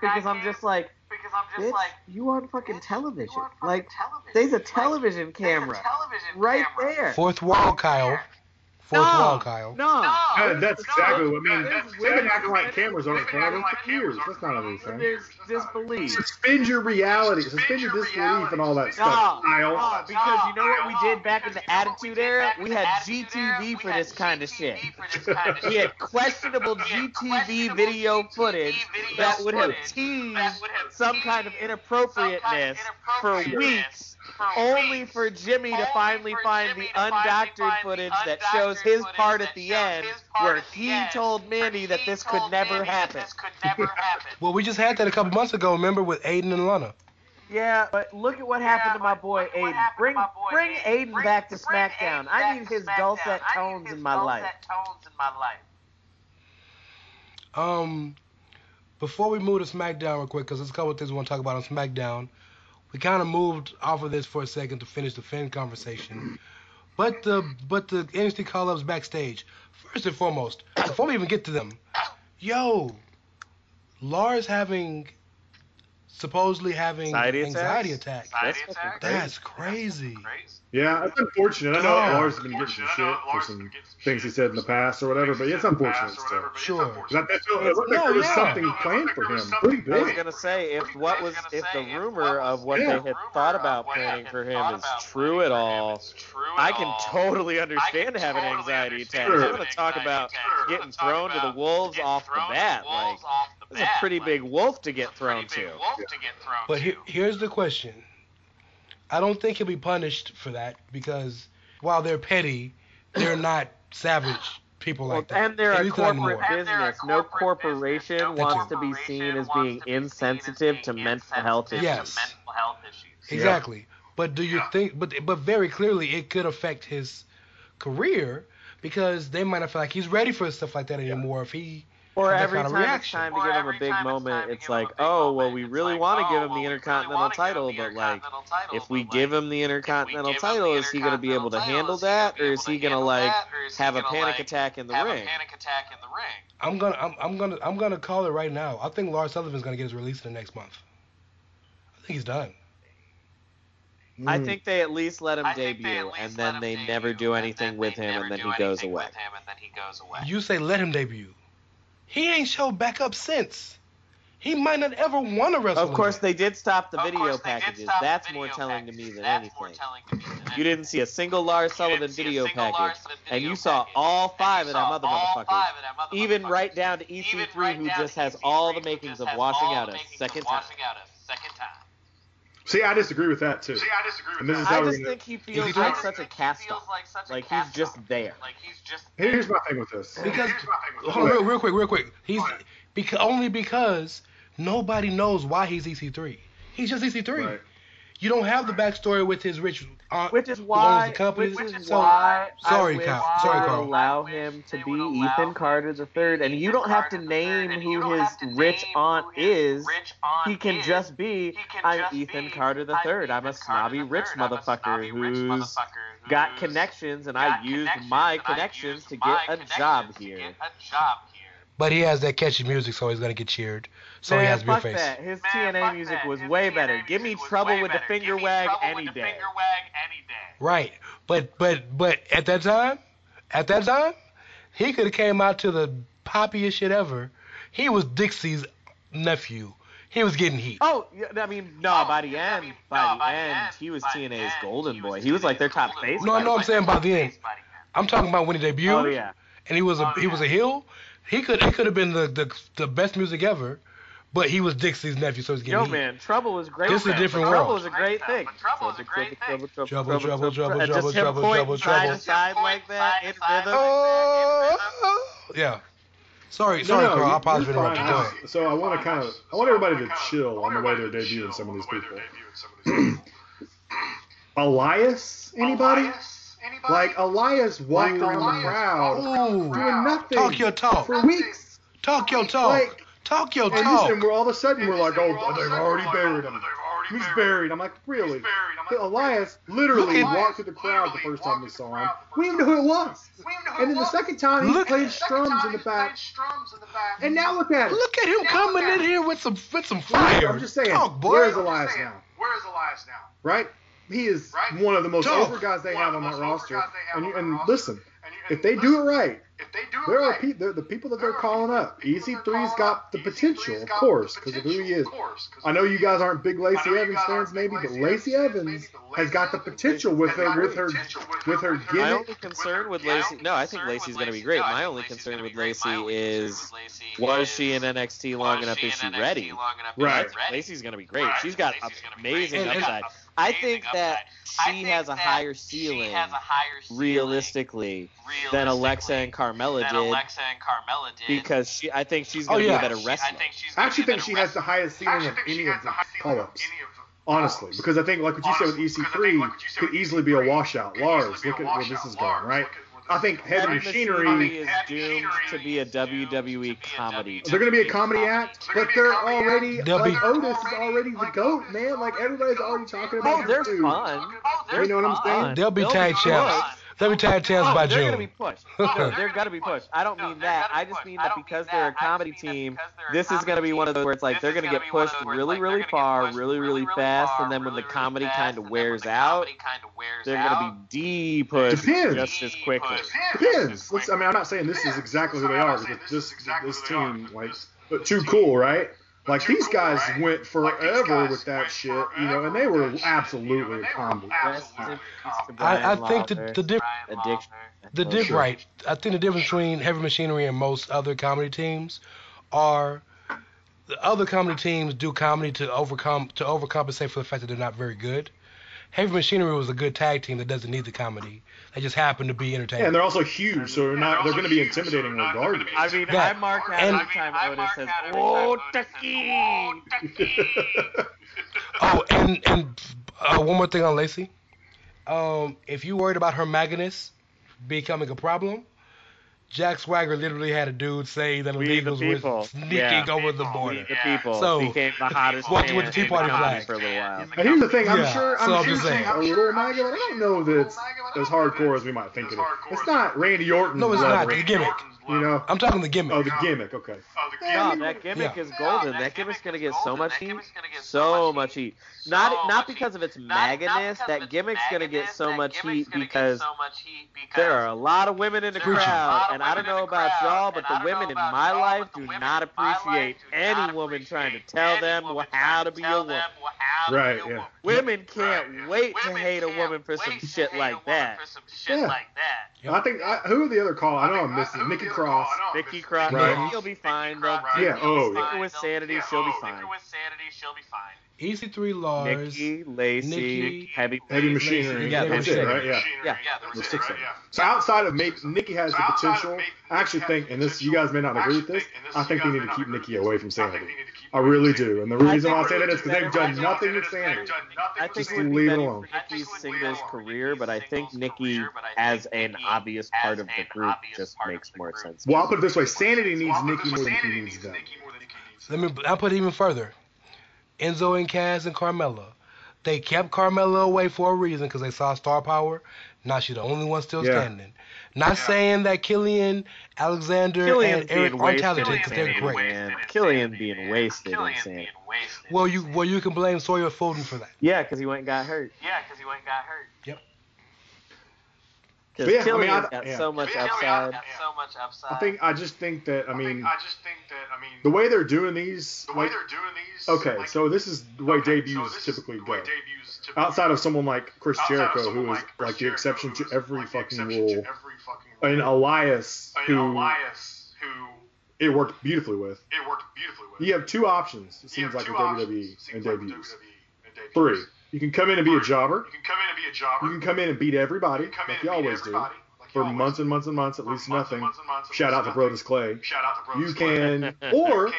because I'm just like, bitch, you on fucking television. Like, there's a television camera right there. Fourth wall, Kyle. No, that's exactly what I mean. They've been acting like cameras on the camera for years. That's not a thing. There's disbelief. Suspend your reality. Suspend your disbelief and all that stuff, Kyle. Because you know what we did back in the Attitude Era? We had GTV for this kind of shit. We had questionable GTV video footage that would have teased some kind of inappropriateness for weeks. Only for Jimmy to finally find the undoctored footage that shows his part at the end where he told Mandy that this could never happen. Well, we just had that a couple months ago, remember, with Aiden and Lana. Yeah, but look at what happened to my boy Aiden. Bring Aiden back to SmackDown. I need his dulcet tones in my life. Before we move to SmackDown real quick, because there's a couple of things we want to talk about on SmackDown. We kind of moved off of this for a second to finish the Finn conversation. But the NXT call-ups backstage, first and foremost, before we even get to them, Lars supposedly having anxiety attacks. That's crazy. Yeah, it's unfortunate. I know Lars has been getting some shit for some things he said in the past or whatever, but it's unfortunate still. Sure. It looked like there was something planned for him. Pretty big. I was gonna say if the rumor of what they had thought about planning for him is true at all, I can totally understand having an anxiety attack. I'm gonna talk about getting thrown to the wolves off the bat. Like, it's a pretty big wolf to get thrown to. But here's the question. I don't think he'll be punished for that because while they're petty, they're not savage people like that. And they're a corporate business. No corporation wants to be seen as being insensitive to mental health issues. Yes, exactly. But do you think? But very clearly, it could affect his career because they might not feel like he's ready for stuff like that anymore if he. Or every time it's time to give him a big moment, it's like, oh, well, we really want to give him the Intercontinental title, but, like, if we give him the Intercontinental title, is he going to be able to handle that, or is he going to, like, have a panic attack in the ring? I'm gonna call it right now. I think Lars Sullivan's going to get his release in the next month. I think he's done. I think they at least let him debut, and then they never do anything with him, and then he goes away. You say let him debut. He ain't showed back up since. He might not ever want to wrestle. Of course, they did stop the video packages. That's more telling to me than anything. You didn't see a single Lars Sullivan video package, and you saw all five of them other motherfuckers, even right down to EC3, who just has all the makings of washing out a second time. See, I disagree with that, too. I just think he feels like such a cast-off. Like, he's just there. Here's my thing with this. Because, hold on, real quick. He's only because nobody knows why he's EC3. He's just EC3. Right. You don't have the backstory with his rich aunt. Which is why I allow him to be Ethan Carter III. And you don't have to name who his rich aunt is. He can just be, I'm Ethan Carter III. I'm a snobby rich motherfucker who's got connections, and I used my connections to get a job here. But he has that catchy music, so he's going to get cheered. So he has to be a face. That. His TNA music was way better. Give me Trouble with the Finger Wag any day. Right. But at that time, he could have came out to the poppiest shit ever. He was Dixie's nephew. He was getting heat. By the end, he was TNA's golden boy. He was like their top face. No, I know what I'm saying by the end. I'm talking about when he debuted. Oh, yeah. And he was a heel. He could have been the best music ever, but he was Dixie's nephew, so he's getting. Man, Trouble is great. This is a different world. Trouble is a great thing. Trouble is a great thing. Just him pointing side like that in rhythm. Yeah. Sorry, Carl. I apologize for interrupting. So I want everybody to chill on the way they're debuting some of these people. Elias, anybody? Anybody? Like Elias walking around the crowd doing nothing. Talk your talk. For weeks. Talk your talk. Like, talk your talk. And all of a sudden we're like, oh, they've already buried him. He's buried. I'm like, really? Elias literally walked through the crowd the first time we saw him. We didn't know who it was. And then the second time he played strums in the back. And now look at it. Look at him coming in here with some fire. I'm just saying, where is Elias now? Right? He is one of the most over guys they have on that roster. And listen, if they do it right, they're the people that they're calling up. EC3's got the potential, of course, because of who he is. I know you guys aren't big Lacey Evans fans, maybe, but Lacey Evans has got the potential with her gimmick. My only concern with Lacey, no, I think Lacey's going to be great. My only concern with Lacey is, was she in NXT long enough? Is she ready? Right. Lacey's going to be great. She's got amazing upside. I think that she has a higher ceiling realistically than Alexa and Carmella did because I think she's going to be a better wrestler. I actually think she has the highest ceiling of any of the call-ups, honestly, because I think, like what you said with EC3, could easily be a washout. Lars, look at where this is going, right? I think Heavy Machinery is doomed to be a WWE comedy. They're going to be a comedy act, but they're already like Otis is already the GOAT, man. Like everybody's already talking about. Oh, they're fun. You know what I'm saying? They'll be tag champs. They'll be tag champs by June. They're going to be pushed. They're going to be pushed. I don't mean that. I just mean that because they're a comedy team, this is going to be one of those where it's like they're going to get pushed really, really far, really, really fast, and then when the comedy kind of wears out, they're going to be de-pushed just as quickly. Depends. I mean, I'm not saying this is exactly who they are, but this team, like, but too cool, right? Like, these guys went forever with that shit, you know, and they were absolutely a comedy. I think the difference between Heavy Machinery and most other comedy teams are the other comedy teams do comedy to overcompensate for the fact that they're not very good. Heavy Machinery was a good tag team that doesn't need the comedy. They just happen to be entertaining. Yeah, and they're also huge, so they're going to be intimidating regardless. I mean, I mark out every time Otis says, "Oh, Ducky!" Oh, and one more thing on Lacey. If you worried about her Magnus becoming a problem, Jack Swagger literally had a dude say that illegals were sneaking over the border. So became the hottest. What with the Tea Party flag for a little while. And here's the thing, I'm sure Maggie, I don't know that it's as hardcore as we might think it is. It's not Randy Orton. No, it's not the gimmick. You know, I'm talking the gimmick. Oh, the gimmick. Okay. No, that gimmick is golden. That gimmick's gonna get so much heat, so much heat. Not because of its magnus. That gimmick's gonna get so much heat because there are a lot of women in the crowd, and I don't know about y'all, but the women in my life do not appreciate any woman trying to tell them how to be a woman. Right. Yeah. Women can't wait to hate a woman for some shit like that. Yeah. I think who are the other call? I know I'm missing Nikki Cross. Nikki Cross. Right. He'll be fine. Though. Yeah. Oh. Stick with Sanity. She'll be fine. EC3, Lars, Nikki, Lacey, Heavy Machinery. Yeah, that's it, right? Yeah. So outside of maybe Nikki has the potential, I actually think, and this you guys may not agree with this, I think they need to keep Nikki away from Sanity. I really do, and the reason why I say that is because they've done nothing with Sanity. I think it would be better for Nikki's singles career, but I think Nikki as an obvious part of the group just makes more sense. Well, I'll put it this way: Sanity needs Nikki more than he needs them. I'll put it even further. Enzo and Cass and Carmella. They kept Carmella away for a reason because they saw star power. Now she's the only one still standing. Not saying that Killian Alexander and Eric aren't talented because they're great. Killian being wasted in Sanity. Well, you can blame Sawyer Fulton for that. Yeah, because he went and got hurt. Yep. Because Killian's got so much upside. I just think that the way they're doing these. Okay, so this is the way debuts typically go. Outside of someone like Chris Jericho, who is like the exception to every fucking rule, and Elias, who it worked beautifully with. You have two options. It seems like in WWE and debuts. Three. You can come in and be a jobber. You can come in and beat everybody, like you always do. for months and months and months, at least nothing. Shout out to Brodus Clay. You can, or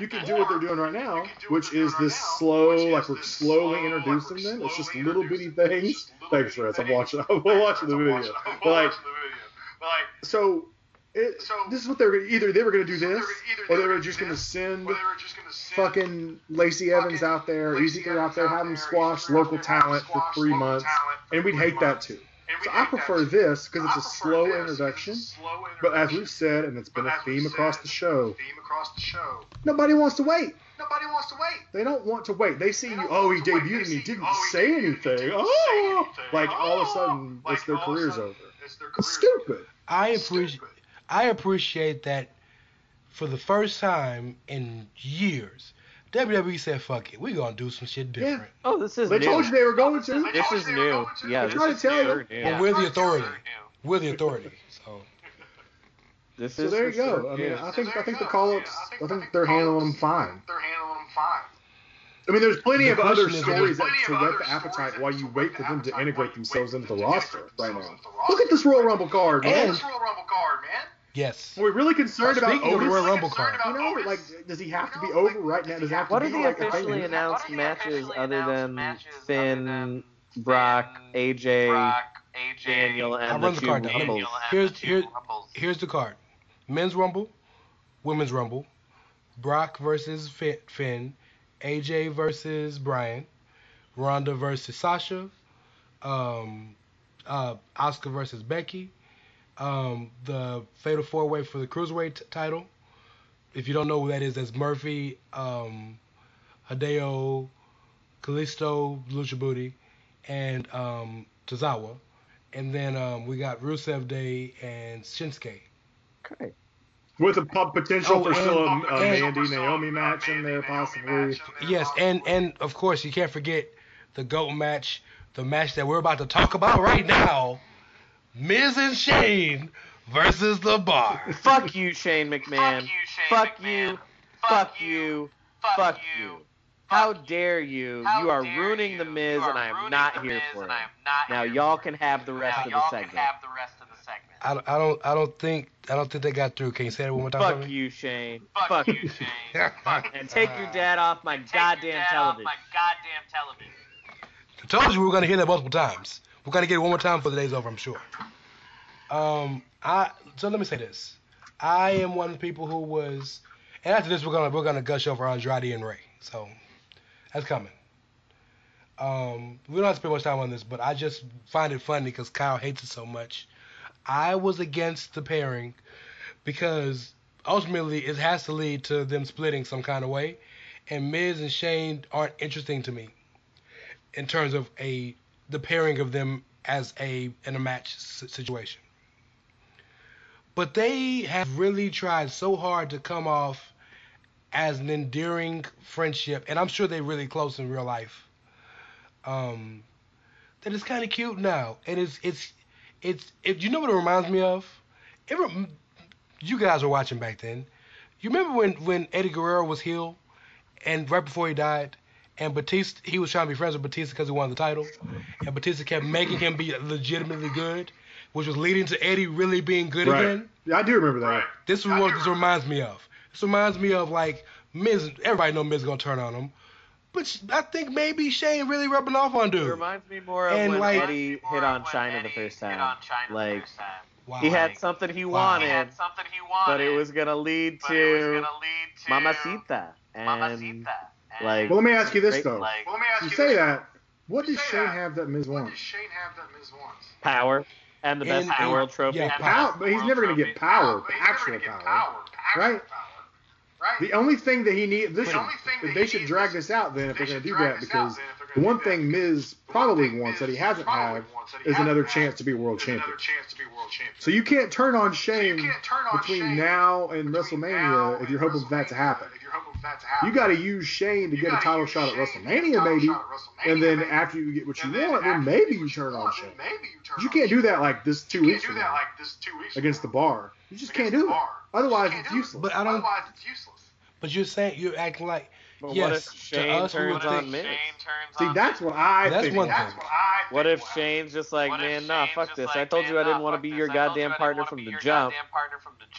you can do what they're doing right now, which is this slow, like we're slowly introducing them. It's just little bitty things. Thanks, Rez. I'm watching the video. Like, so this is what they were either or they were just going to send fucking Lacey Evans out there, Easy Three out there, have them squash local talent for 3 months, and we'd hate that too. So I prefer this because it's a slow introduction. But as we've said, and it's been a theme across the show, nobody wants to wait. They don't want to wait. They see you, oh, he debuted and he didn't say anything. Oh, like all of a sudden, it's their career's over. It's stupid. I appreciate that for the first time in years, WWE said, fuck it, we're going to do some shit different. Yeah. Oh, this is new. They told you they were going to. This is new. Yeah, this is new. But we're the authority. We're the authority. So, so there you go. I mean, I think the call-ups, I think they're handling them fine. I mean, there's plenty of other stories that to whet the appetite while you wait for them to integrate themselves into the roster right now. Look at this Royal Rumble card, man. Yes. Are we really concerned about Otis? Royal Rumble card. You know, like, does he have to be over right now? Does he have to be like a thing? What are the officially announced matches other than Finn, Brock, AJ, Daniel, and the two Rumbles? Here's the card. Men's Rumble, Women's Rumble, Brock versus Finn, AJ versus Bryan, Ronda versus Sasha, Asuka versus Becky, the Fatal 4-Way for the Cruiserweight title. If you don't know who that is, that's Murphy, Hideo, Kalisto, Lucha Booty, and Tozawa. And then we got Rusev Day and Shinsuke. Okay. With a potential for still a Mandy-Naomi match in there, possibly. Yes, and of course, you can't forget the GOAT match, the match that we're about to talk about right now, Miz and Shane versus The Bar. Fuck you, Shane McMahon. Fuck you, fuck you, fuck you. How dare you? You are ruining The Miz, and I am not here for it. Now y'all can have the rest of the segment. I don't think they got through. Can you say that one more time? Fuck you, Shane. Fuck you, Shane. And take your dad off my goddamn television. I told you we were gonna hear that multiple times. We're gonna get it one more time before the day's over, I'm sure. So let me say this. I am one of the people who was, and after this we're gonna gush over Andrade and Rey. So that's coming. We don't have to spend much time on this, but I just find it funny because Kyle hates it so much. I was against the pairing because ultimately it has to lead to them splitting some kind of way, and Miz and Shane aren't interesting to me in terms of the pairing of them as in a match situation. But they have really tried so hard to come off as an endearing friendship, and I'm sure they're really close in real life. That it's kind of cute now, and it's you know what it reminds me of? You guys were watching back then. You remember when Eddie Guerrero was heel, and right before he died, and Batista, he was trying to be friends with Batista because he won the title, and Batista kept making him be legitimately good, which was leading to Eddie really being good again. Yeah, I do remember that. Right. This is what this reminds me of. This reminds me of, like, Miz. Everybody knows Miz is going to turn on him. But I think maybe Shane really rubbing off on dude. It reminds me more of when Eddie hit on China the first time. Like, he had something he wanted, but it was going to lead to Mamacita. And, like, well, let me ask you this, though. You say that, what does Shane have that Miz wants? Power. And the best in the world trophy. Yeah, power. But he's never going to get power, actual power. Right? The only thing that he needs, they should drag this out then if they're going to do that, because the one thing Miz probably wants that he hasn't had is another chance to be world champion. So you can't turn on Shane between now and WrestleMania if you're hoping for that to happen. You got to use Shane to get a title shot at WrestleMania, maybe, and then after you get what you want, then maybe you turn on Shane. But you can't do that like this 2 weeks ago against The Bar. You just can't do it. Otherwise, it's useless. But you're acting like But yes, what if Shane turns on Miz? See, that's what I think. What if Shane's just like, man, nah, fuck this. I told you I didn't want to be your goddamn partner from the jump.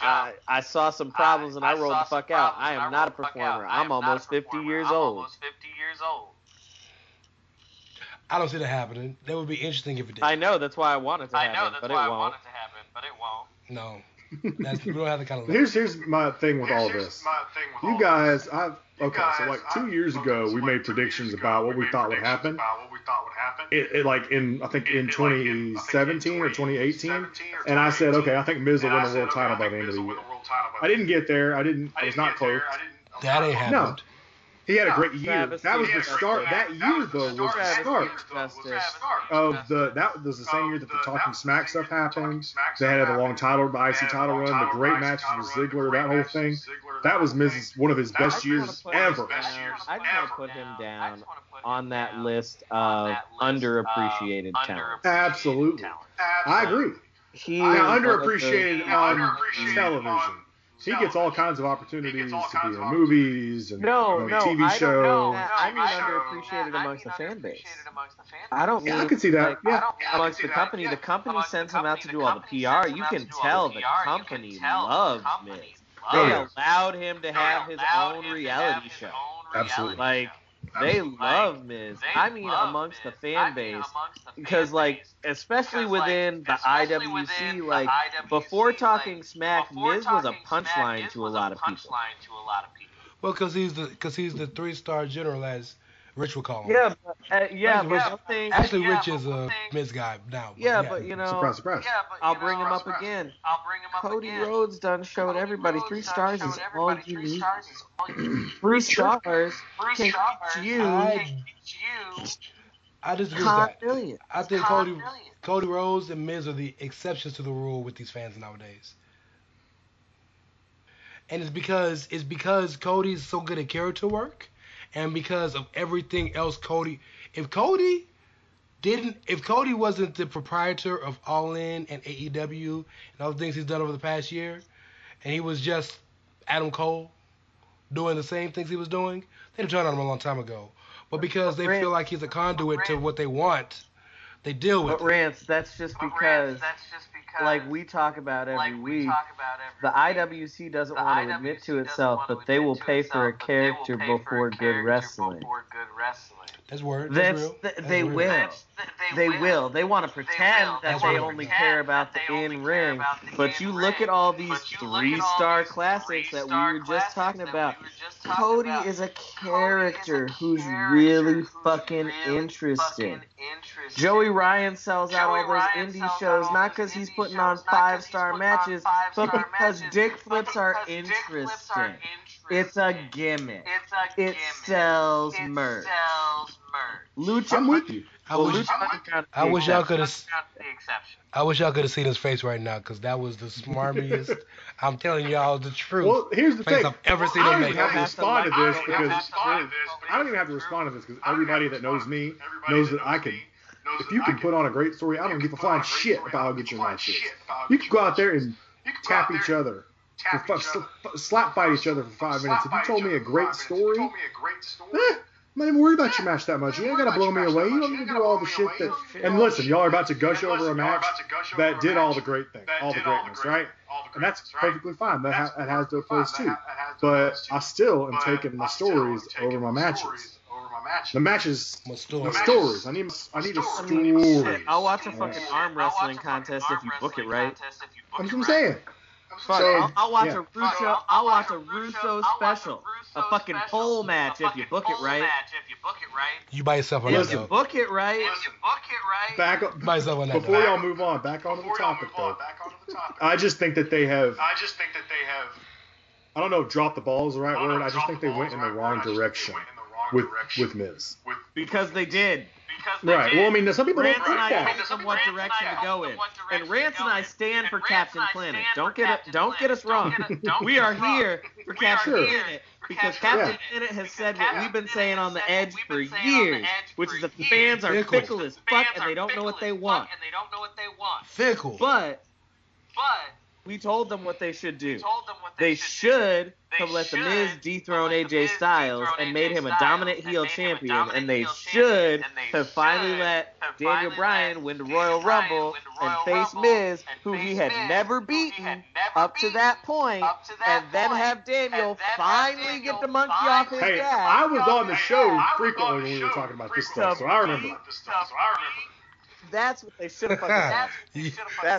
I saw some problems and I rolled the fuck out. I am not a performer. I'm almost 50 years old. I don't see that happening. That would be interesting if it did. I know. That's why I want it to happen, but it won't. No. We don't have the kind of here's my thing with all this. You guys, so like 2 years ago, we made predictions about what we thought would happen. It like in I think in 2017 or 2018, and I said, okay, I think Miz will win the world title by the end of the year. I didn't get there. I was not close. That ain't happened. He had a great year. That was the start. That year, though, was the start of the. That was the same year that the Talking Smack stuff happened. They had a long title, the IC title run, the great matches with Ziggler, that whole thing. That was Miz's one of his best years ever. I just want to put him down on that list of underappreciated talent. Absolutely, I agree. He's underappreciated on television. He gets all kinds of opportunities to be in movies and TV shows. I mean underappreciated amongst the fan base. I could see that. Amongst the company, the company sends him out to do all the PR. You can tell the company loves Miz. They allowed him to have his own reality show. Absolutely. Like, they love Miz. I mean, amongst the fan base, because like, especially within the IWC, like before Talking Smack, Miz was a punchline to a lot of people. Well, because he's the three-star general, as Rich would call him. Actually, Rich is a Miz guy now. But you know, surprise. I'll bring him up again. Cody Rhodes done showed everybody 3 stars is all you need. 3 stars can get you. I disagree with that. I think Cody Rhodes and Miz are the exceptions to the rule with these fans nowadays. And it's because Cody's so good at character work, and because of everything else Cody. If Cody wasn't the proprietor of All In and AEW and all the things he's done over the past year, and he was just Adam Cole doing the same things he was doing, they'd have turned on him a long time ago. But because they feel like he's a conduit to what they want, they deal with it. But Rance, that's just because like we talk about every week, the IWC doesn't want to admit to itself, but they will pay for a character before good wrestling. That's word. They will. They want to pretend that they only care about the in-ring. But you look at all these three-star classics that we were just talking about. Cody is a character who's really fucking interesting. Joey Ryan sells out all those indie shows, not because he's putting on 5-star matches, but because dick flips are interesting. It's a gimmick. It sells merch. I'm with you. I wish y'all could have seen his face right now, because that was the smarmiest. I'm telling y'all the truth. Well, here's the thing. I've ever seen him make. I don't even have to respond to this because everybody that knows me knows that I can. If you can put on a great story, I don't give a flying shit about how good your match is. You can go out there and tap each other. Slap fight each other for 5 minutes. If you told me a great story, I'm not even worried about your match that much. You ain't got to blow me away. You don't need to do all the shit that... And listen, y'all are about to gush over a match that did all the great things, all the greatness, right? And that's perfectly fine. That has their place too. But I still am taking my stories over my matches. The matches, my stories. I need a story. I'll watch a fucking arm wrestling contest if you book it right. That's what I'm saying. I'll watch a Russo special. A fucking pole match if you book it right. You buy yourself on that. If you book it right. Back up. Buy yourself on that. Before y'all move on, back onto the topic. I just think that they have. I don't know if drop the ball is the right word. I just think they went in the wrong direction with Miz. Because they did. Right. Well, I mean, some people don't think that. What direction to go in? And Rance and I stand for Captain Planet. Don't get us wrong. We are here for Captain Planet because Captain Planet has said what we've been saying on the edge for years, which is that the fans are fickle as fuck and they don't know what they want. Fickle. But we told them what they should do. They should have let The Miz dethrone AJ Styles and made him a dominant heel champion, and they should have finally let Daniel Bryan win the Royal Rumble and face Miz, who he had never beaten up to that point, and then have Daniel finally get the monkey off his back. Hey, I was on the show frequently when we were talking about this stuff, so I remember. That's what they should have fucking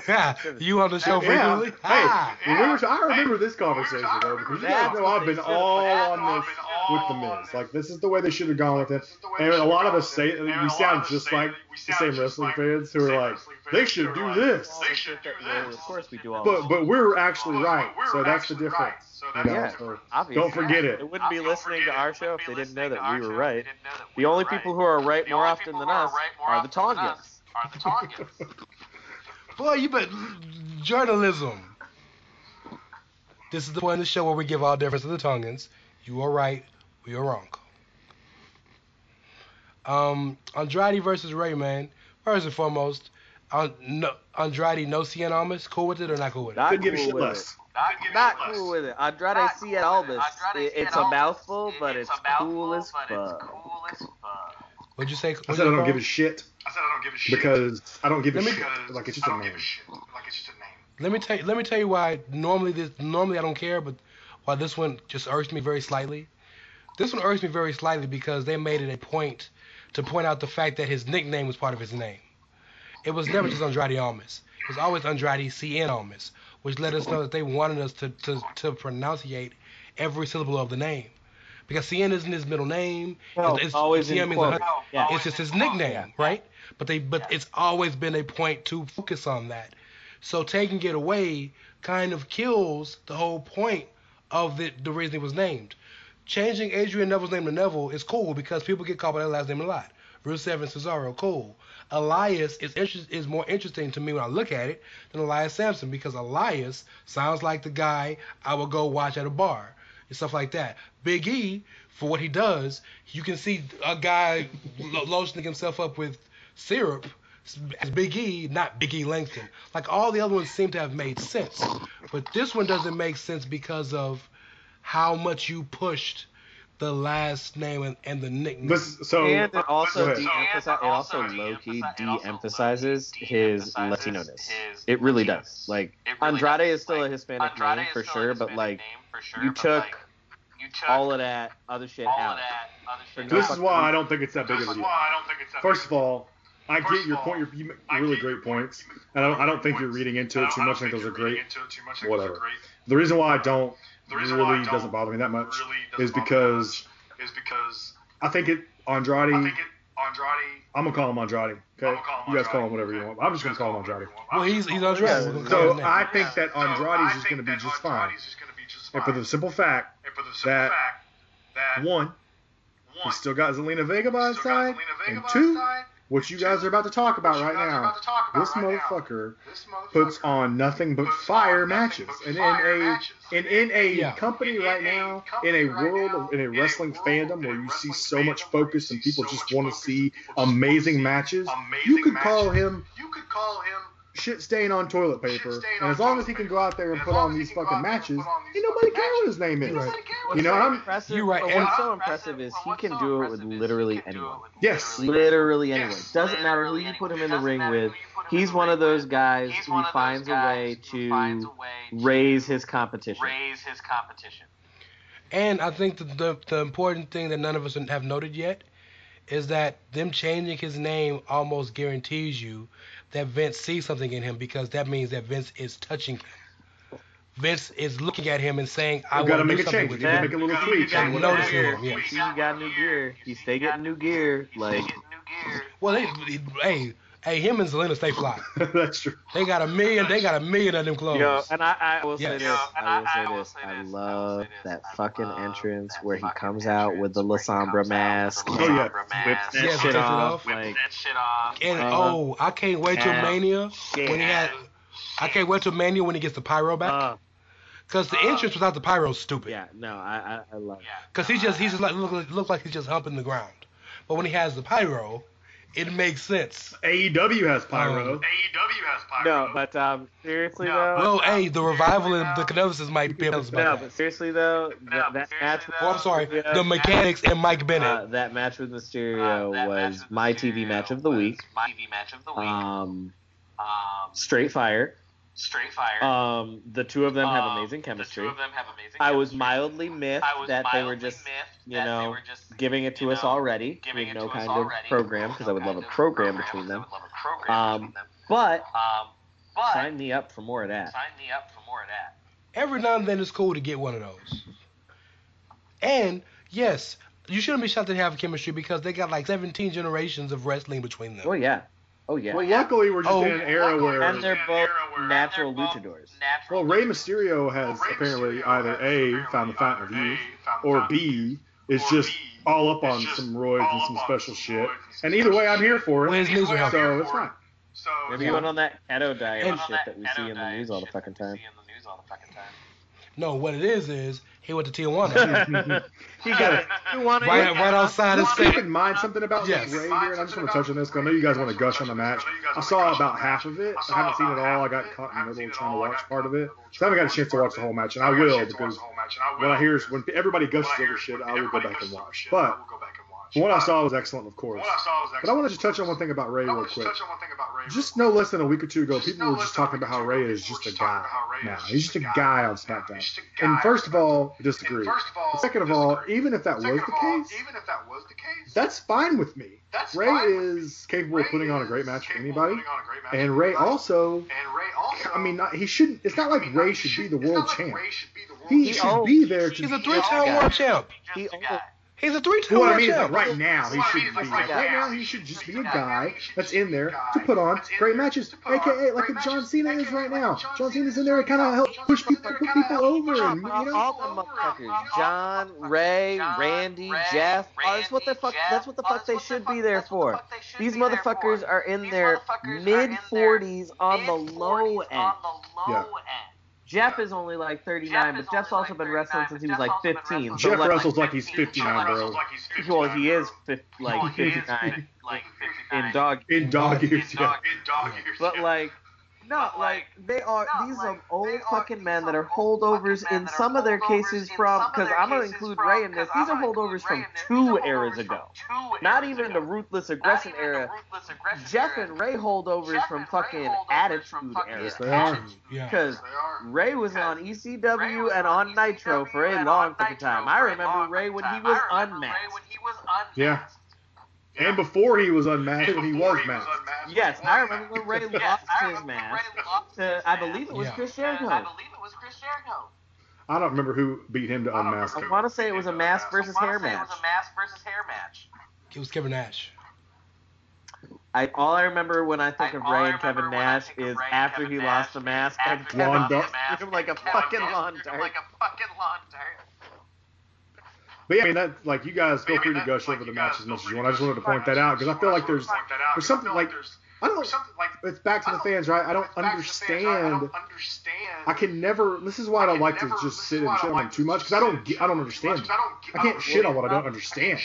done. You on the show frequently? Yeah. Hey, I remember this conversation, though, because you guys know I've been all on this with The Miz. Like, this is the way they should have gone with it. And a lot of us say, we sound just like the same wrestling fans who are like, they should do this. Of course we do all this. But we're actually right, so that's the difference. Don't forget it. They wouldn't be listening to our show if they didn't know that we were right. The only people who are right more often than us are the Tongans. Boy, you bet. Journalism. This is the point of the show where we give all difference to the Tongans. You are right, we are wrong. Andrade versus Rey, man. First and foremost, Andrade, no Cien Almas. Cool with it or not cool with it? Not cool with it. Not cool with it. Andrade Cien Almas. It's a mouthful, but it's cool as fuck. What'd you say? I said I don't give a shit. Because I don't give a shit. Like, it's just a name. Let me tell you why normally I don't care, but why this one just irks me very slightly. This one irks me very slightly because they made it a point to point out the fact that his nickname was part of his name. It was never just Andrade Almas. It was always Andrade Cien Almas, which let us know that they wanted us to pronunciate every syllable of the name. Because Cien isn't his middle name. No, it's always in quotes. Yeah. It's just his nickname, right? But it's always been a point to focus on that. So taking it away kind of kills the whole point of the reason he was named. Changing Adrian Neville's name to Neville is cool because people get called by their last name a lot. Rusev and Cesaro, cool. Elias is more interesting to me when I look at it than Elias Sampson, because Elias sounds like the guy I would go watch at a bar and stuff like that. Big E, for what he does, you can see a guy lotioning himself up with syrup as Big E, not Big E Langston. Like, all the other ones seem to have made sense. But this one doesn't make sense because of how much you pushed the last name and the nickname. It also low-key de-emphasizes his Latino-ness. It really does. Like, Andrade is still a Hispanic name for sure, but like, you took all of that other shit out. This is why I don't think it's that big of a deal. First of all, I get your point. You make really great points, and I don't think you're reading into it too much. I think those are great. Whatever. The reason why I don't really doesn't bother me that much is because I think it Andrade. I'm gonna call him Andrade. Okay, you guys call him whatever you want. I'm just gonna call him Andrade. Well, he's Andrade. So I think that Andrade is just gonna be just fine. And for the simple fact that one, he's still got Zelina Vega by his side, and two, what you guys are about to talk about right now, this motherfucker puts on nothing but fire matches. And in a company right now, in a world, in a wrestling fandom where you see so much focus and people just want to see amazing matches, you could call him shit stain on toilet paper, and as long as he can go out there and put on these fucking matches, ain't nobody care what his name is. You know what I'm saying? But what's so impressive is he can do it with literally anyone. Yes. Literally anyone. Doesn't matter who you put him in the ring with. He's one of those guys who finds a way to raise his competition. And I think the important thing that none of us have noted yet is that them changing his name almost guarantees you that Vince sees something in him, because that means that Vince is touching him. Vince is looking at him and saying, I want to make a change. You got to make a little tweak. You got new gear. You stay getting new gear. Like, well, hey, him and Zelina stay fly. That's true. They got a million of them clothes. Yo, and I will say this. I love that fucking entrance where he comes out with the La Sombra mask. Oh yeah, whips that shit off. And I can't wait till Mania when he had. I can't wait till Mania when he gets the pyro back. Cause the entrance without the pyro is stupid. Yeah, no, I love it. Cause he just like look like he's just humping the ground, but when he has the pyro, It makes sense. AEW has pyro. No, but seriously though. Well, hey, the revival and the Kenosis might be able to. No, but seriously though, that match. Oh, I'm sorry. The mechanics and Mike Bennett. That match with Mysterio was my TV match of the week. Straight fire. The two of them have amazing chemistry. I was mildly miffed that they were just, giving it to us already. Giving no kind of program, because I would love a program between them. But sign me up for more of that. Every now and then it's cool to get one of those. And, yes, you shouldn't be shocked to have chemistry because they got like 17 generations of wrestling between them. Oh, yeah. Well, luckily we're just in an era where... And they're both natural luchadors. Well, Rey Mysterio has apparently either A, found the fountain of youth, or B, is just all up on some roids and some special shit. And either way, I'm here for it. So, it's fine. Maybe you went on that keto diet and shit that we see in the news all the fucking time. No, what it is he went to Tijuana. He got it. Right outside his state. Keep in mind something about Ray here, and I just want to touch on this because I know you guys want to gush on the match. I saw about half of it. I haven't seen it all. I got caught in the middle trying to watch part of it. So I haven't got a chance to watch the whole match, and I will because when I hear when everybody gushes over shit, I will go back and watch. But what I saw was excellent, of course. But I wanted to touch on one thing about Ray real quick. Just no less than a week or two ago, people were just talking about how Ray is just a guy now. He's just a guy on SmackDown. And first of all, I disagree. Second of all, even if that was the case, that's fine with me. Ray is capable of putting on a great match for anybody. And Ray also, I mean, he shouldn't. It's not like Ray should be the world champ. He should be there. He's a three-time world champ. He's a three-time world champion. Like right now, he shouldn't be. Right now, he should just be a guy that's in there to put on great matches, a.k.a. like John Cena is right now. John Cena's in there to kind of help push people over. And, all the motherfuckers. John, Ray, Randy, Jeff. That's what the fuck they should be there for. These motherfuckers are in their mid-40s on the low end. Jeff is only like 39, but Jeff's also been wrestling since he was like 15. Jeff wrestles like he's 59, bro. Well, he is like 59 in dog years. But like, they are these are old fucking men that are holdovers in some of their cases from because I'm gonna include Ray in this. These are holdovers from 2 eras ago, not even the ruthless aggression era. Jeff and Ray holdovers from fucking Attitude Era. Because Ray was on ECW and on Nitro for a long fucking time. I remember Ray when he was unmasked. Yeah. And before he was unmasked, when he was masked. Yes, I remember when Ray lost his mask to, I believe it was Chris Jericho. I don't remember who beat him to unmask him. I want to say it was a mask versus hair match. It was Kevin Nash. All I remember when I think of Ray and Kevin Nash is after he lost the mask, and Kevin hit him like a fucking lawn dart. But yeah, I mean, that, like, you guys feel free to gush over the match as much as you want. I just wanted to point that out because I feel like there's something like I don't. It's back to the fans, right? I don't understand. I can never. This is why I don't like to just sit and shit on them too much because I don't understand. I can't shit on what I don't understand.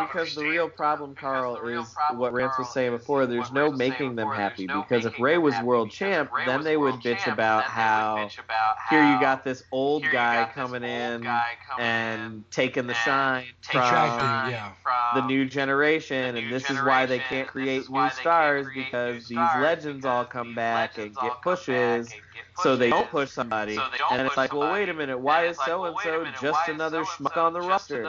Because the real problem, Carl, is what Rance was saying before. There's no making them happy because if Ray was world champ, then they would bitch about how here you got this old guy coming in and taking the shine from the new generation, and this is why they can't create new stars because these legends all come back and get pushes, so they don't push somebody. And it's like, well, wait a minute, why is so and so just another schmuck on the roster?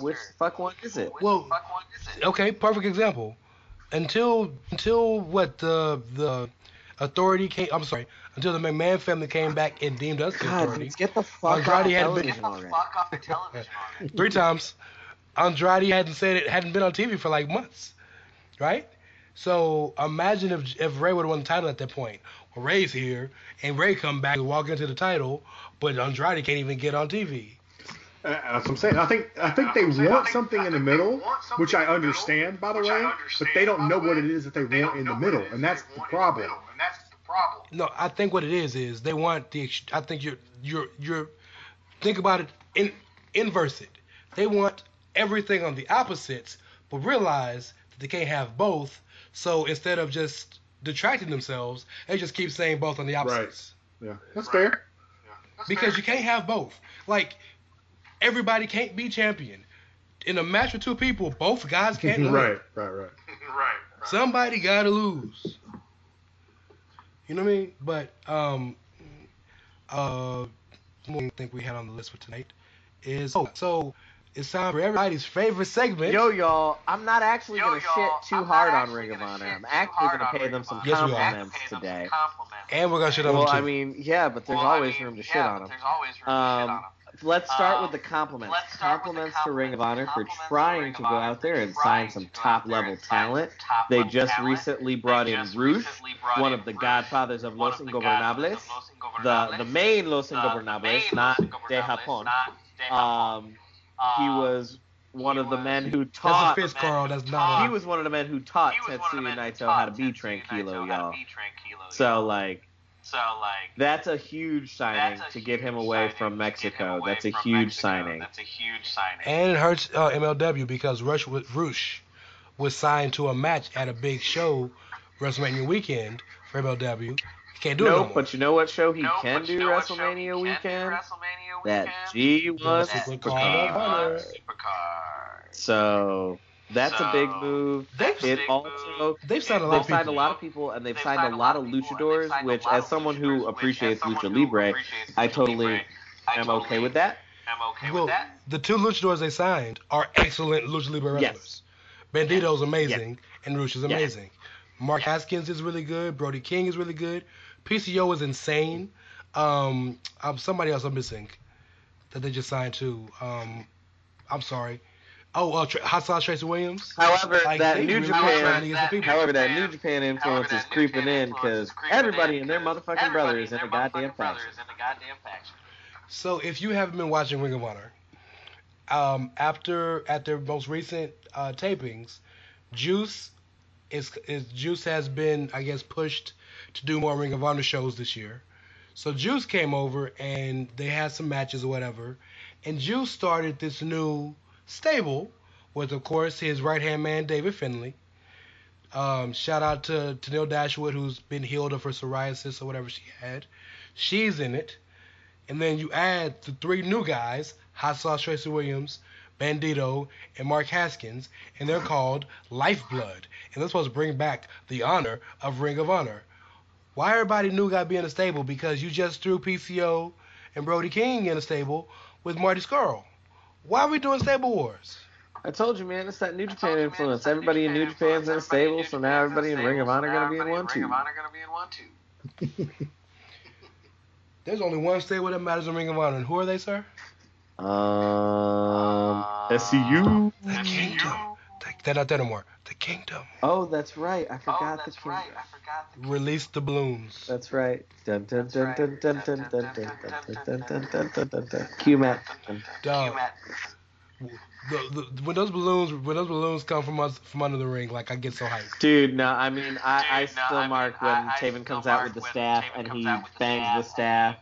Which fuck one is it? Well, okay, perfect example. Until what the authority came, I'm sorry, until the McMahon family came back and deemed us the authority. Get the fuck off television already. 3 times, Andrade hadn't been on TV for like months, right? So imagine if Ray would have won the title at that point. Well, Ray's here, and Ray come back and walk into the title, but Andrade can't even get on TV. That's what I'm saying. I think they want something in the middle, which I understand, by the way, but they don't know what it is that they want in the middle, and that's the problem. No, I think what it is they want the. I think you're think about it inverse it. They want everything on the opposites, but realize they can't have both. So instead of just detracting themselves, they just keep saying both on the opposites. Right. Yeah, that's fair. Yeah. That's because fair. You can't have both. Like, everybody can't be champion. In a match with two people, both guys can't lose. Right. Right. Somebody gotta lose. You know what I mean? But one thing we had on the list for tonight is so it's time for everybody's favorite segment. Yo, y'all, I'm not actually gonna shit too hard on Ring of Honor. I'm actually gonna pay them some compliments today. And we're gonna shit on them too. Well, I mean, yeah, but there's always room to shit on them. Let's start with the compliments. To Ring of Honor for trying to go out there and sign some top-level talent. They just recently brought in Rush, one of the godfathers of Los Ingobernables, the main Los Ingobernables, not de Japón. He was one of the men who taught. That's a fist, Carl. That's not. He was one of the men who taught Tetsuya Naito how to be tranquilo, y'all. So, that's a huge signing to get him away from Mexico. That's a huge signing. And it hurts MLW because Rush was signed to a match at a big show, WrestleMania weekend, for MLW. He can't do it no more. But you know what show he can do WrestleMania weekend? That G1 Supercard. So... that's a big move. They've signed a lot of people. And they've signed a lot of luchadors, which, as someone who appreciates Lucha Libre, I totally am okay with that. The two luchadors they signed are excellent Lucha Libre wrestlers. Yes. Bandito's amazing, and Rush is amazing. Yes. Mark Haskins is really good. Brody King is really good. PCO is insane. Somebody else I'm missing that they just signed to. I'm sorry. Hotshot Tracy Williams. However, that New Japan influence is creeping in because everybody and their motherfucking brother is in a goddamn faction. So if you haven't been watching Ring of Honor, at their most recent tapings, Juice has been, I guess, pushed to do more Ring of Honor shows this year. So Juice came over and they had some matches or whatever, and Juice started this new stable was, of course, his right-hand man, David Finlay. Shout out to Neil Dashwood, who's been healed of her psoriasis or whatever she had. She's in it. And then you add the three new guys, Hot Sauce Tracy Williams, Bandito, and Mark Haskins, and they're called Lifeblood. And they're supposed to bring back the honor of Ring of Honor. Why everybody new got to be in a stable? Because you just threw PCO and Brody King in a stable with Marty Scurll. Why are we doing stable wars? I told you, man. It's that New Japan influence. Everybody in New Japan's in a stable, so now everybody in Ring of Honor going to be in one too. There's only one stable that matters in Ring of Honor, and who are they, sir? SCU. The Kingdom. They're not there no more. The Kingdom. Oh, that's right. I forgot the Kingdom. Release the Blooms. That's right. Dun dun dun dun dun dun dun dun dun dun dun. Q-Mat. When those balloons come from under the ring, like, I get so hyped. Dude, no, I mean, I still mark when Taven comes out with the staff and he bangs the staff.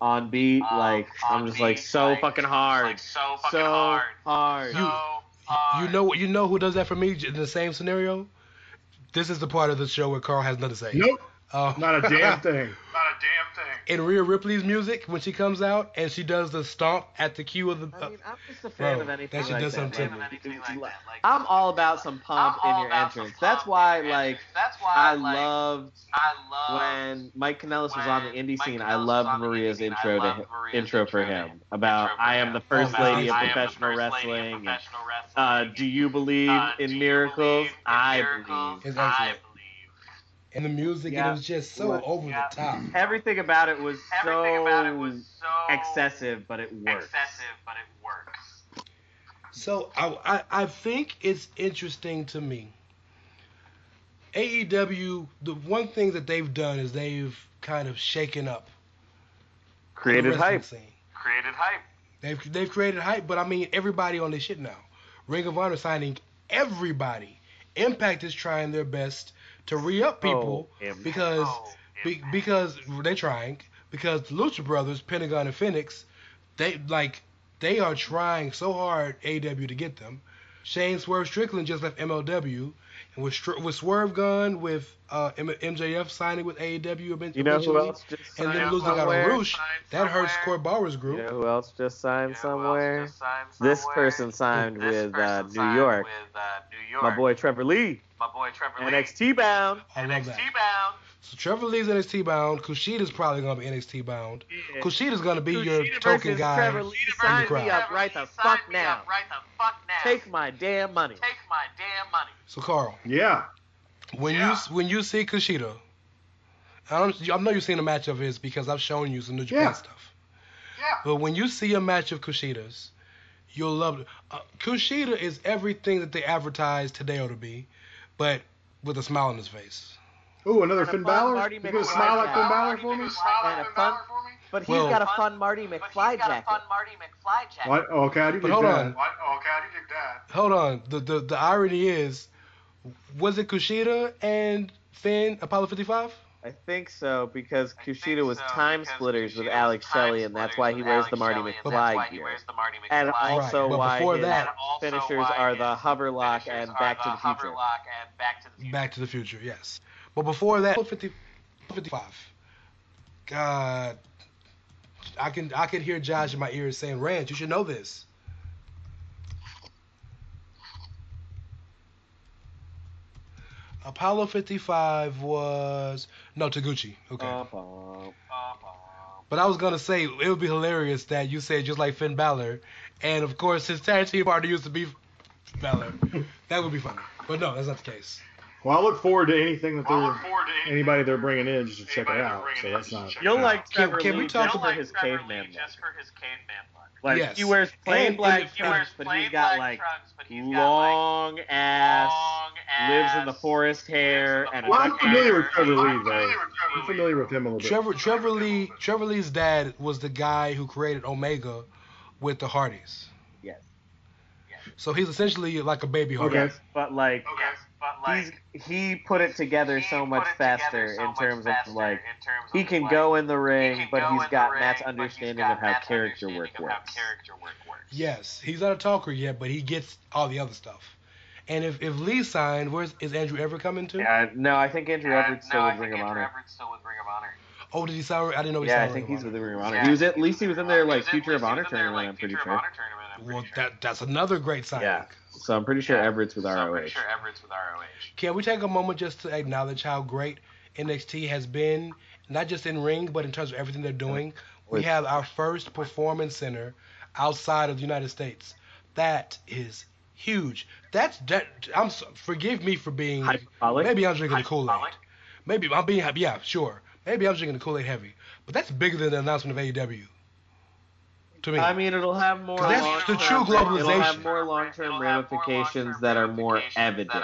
On beat, like, I'm just like so fucking hard. You know who does that for me in the same scenario? This is the part of the show where Carl has nothing to say. Nope. Not a damn thing. In Rhea Ripley's music, when she comes out and she does the stomp at the cue of the... I mean, I'm just a fan of anything like that. I'm all about some pump in your entrance. That's why, like, I loved when Mike Kanellis was on the indie scene. I loved Maria's intro for him about I am the first lady of professional wrestling. Do you believe in miracles? I believe. And the music, it was just so over the top. Everything about it was so excessive, but it works. So I think it's interesting to me. AEW, the one thing that they've done is they've kind of shaken up. Created hype. They've created hype, but I mean everybody on this shit now. Ring of Honor signing everybody. Impact is trying their best to re-up people because they're trying. Because the Lucha Brothers, Pentagon and Phoenix, they are trying so hard, AEW, to get them. Shane Swerve Strickland just left MLW. And with Swerve gone, with MJF signing with AEW eventually, you know who else just and then losing out on Roosh, that hurts Court Bauer's group. You know who else just signed somewhere? This person signed with New York. My boy Trevor Lee. NXT bound. So Trevor Lee's NXT bound. Kushida's probably gonna be NXT bound. Yeah. Kushida's gonna be your token guy. Trevor Lee, sign me up right the fuck now. Take my damn money. So Carl. Yeah. When you see Kushida, I know you've seen a match of his because I've shown you some New Japan stuff. Yeah. But when you see a match of Kushida's, you'll love it. Kushida is everything that they advertise Tadeo to be, but with a smile on his face. Ooh, another Finn Balor? Marty you going to smile like Finn Balor for me? But he's got a fun Marty McFly jacket. What? Oh, okay, I didn't dig that. Hold on. The irony is, was it Kushida and Finn Apollo 55? I think so, because Kushida was Time Splitters with Alex Shelley, and that's why he wears the Marty McFly gear. And also why his finishers are the Hoverlock and Back to the Future. Back to the Future, yes. But before that, 55. God, I can hear Josh in my ears saying, "Ranch, you should know this." Apollo 55 was Taguchi. Okay. But I was gonna say it would be hilarious that you said just like Finn Balor, and of course his tag team partner used to be Balor. That would be funny. But no, that's not the case. Well, I look forward to anything that anybody they're bringing in just to check it out. So that's not. You'll like Trevor Lee. Can we talk about his caveman look? Just for his caveman look. Like yes. He wears plain black trunks, but he's got like long ass, lives in the forest hair, and. Well, I'm familiar with Trevor Lee though. I'm familiar with him a little bit. Trevor Lee's dad was the guy who created Omega, with the Hardys. Yes. So he's essentially like a baby Hardy. Okay, but like. He put it together so much faster in terms of like he can go in the ring, but he's got Matt's understanding of how character work works. Yes, he's not a talker yet, but he gets all the other stuff. And if Lee signed, is Andrew Everett coming too? No, I think Andrew Everett's still with Ring of Honor. Oh, did he sign? I didn't know he signed. Yeah, I think he's with Ring of Honor. He was at least in there like Future of Honor tournament. I'm pretty sure. Well, that's another great signing. Yeah. So I'm pretty sure Everett's with ROH. Can we take a moment just to acknowledge how great NXT has been, not just in ring, but in terms of everything they're doing? We have our first performance center outside of the United States. That is huge. Forgive me for being hyperbolic. Maybe I'm drinking the Kool-Aid. Maybe I'm being Maybe I'm drinking the Kool-Aid heavy, but that's bigger than the announcement of AEW. Me. I mean, it'll have more. That's the true globalization. It'll have more long-term ramifications that are more evident.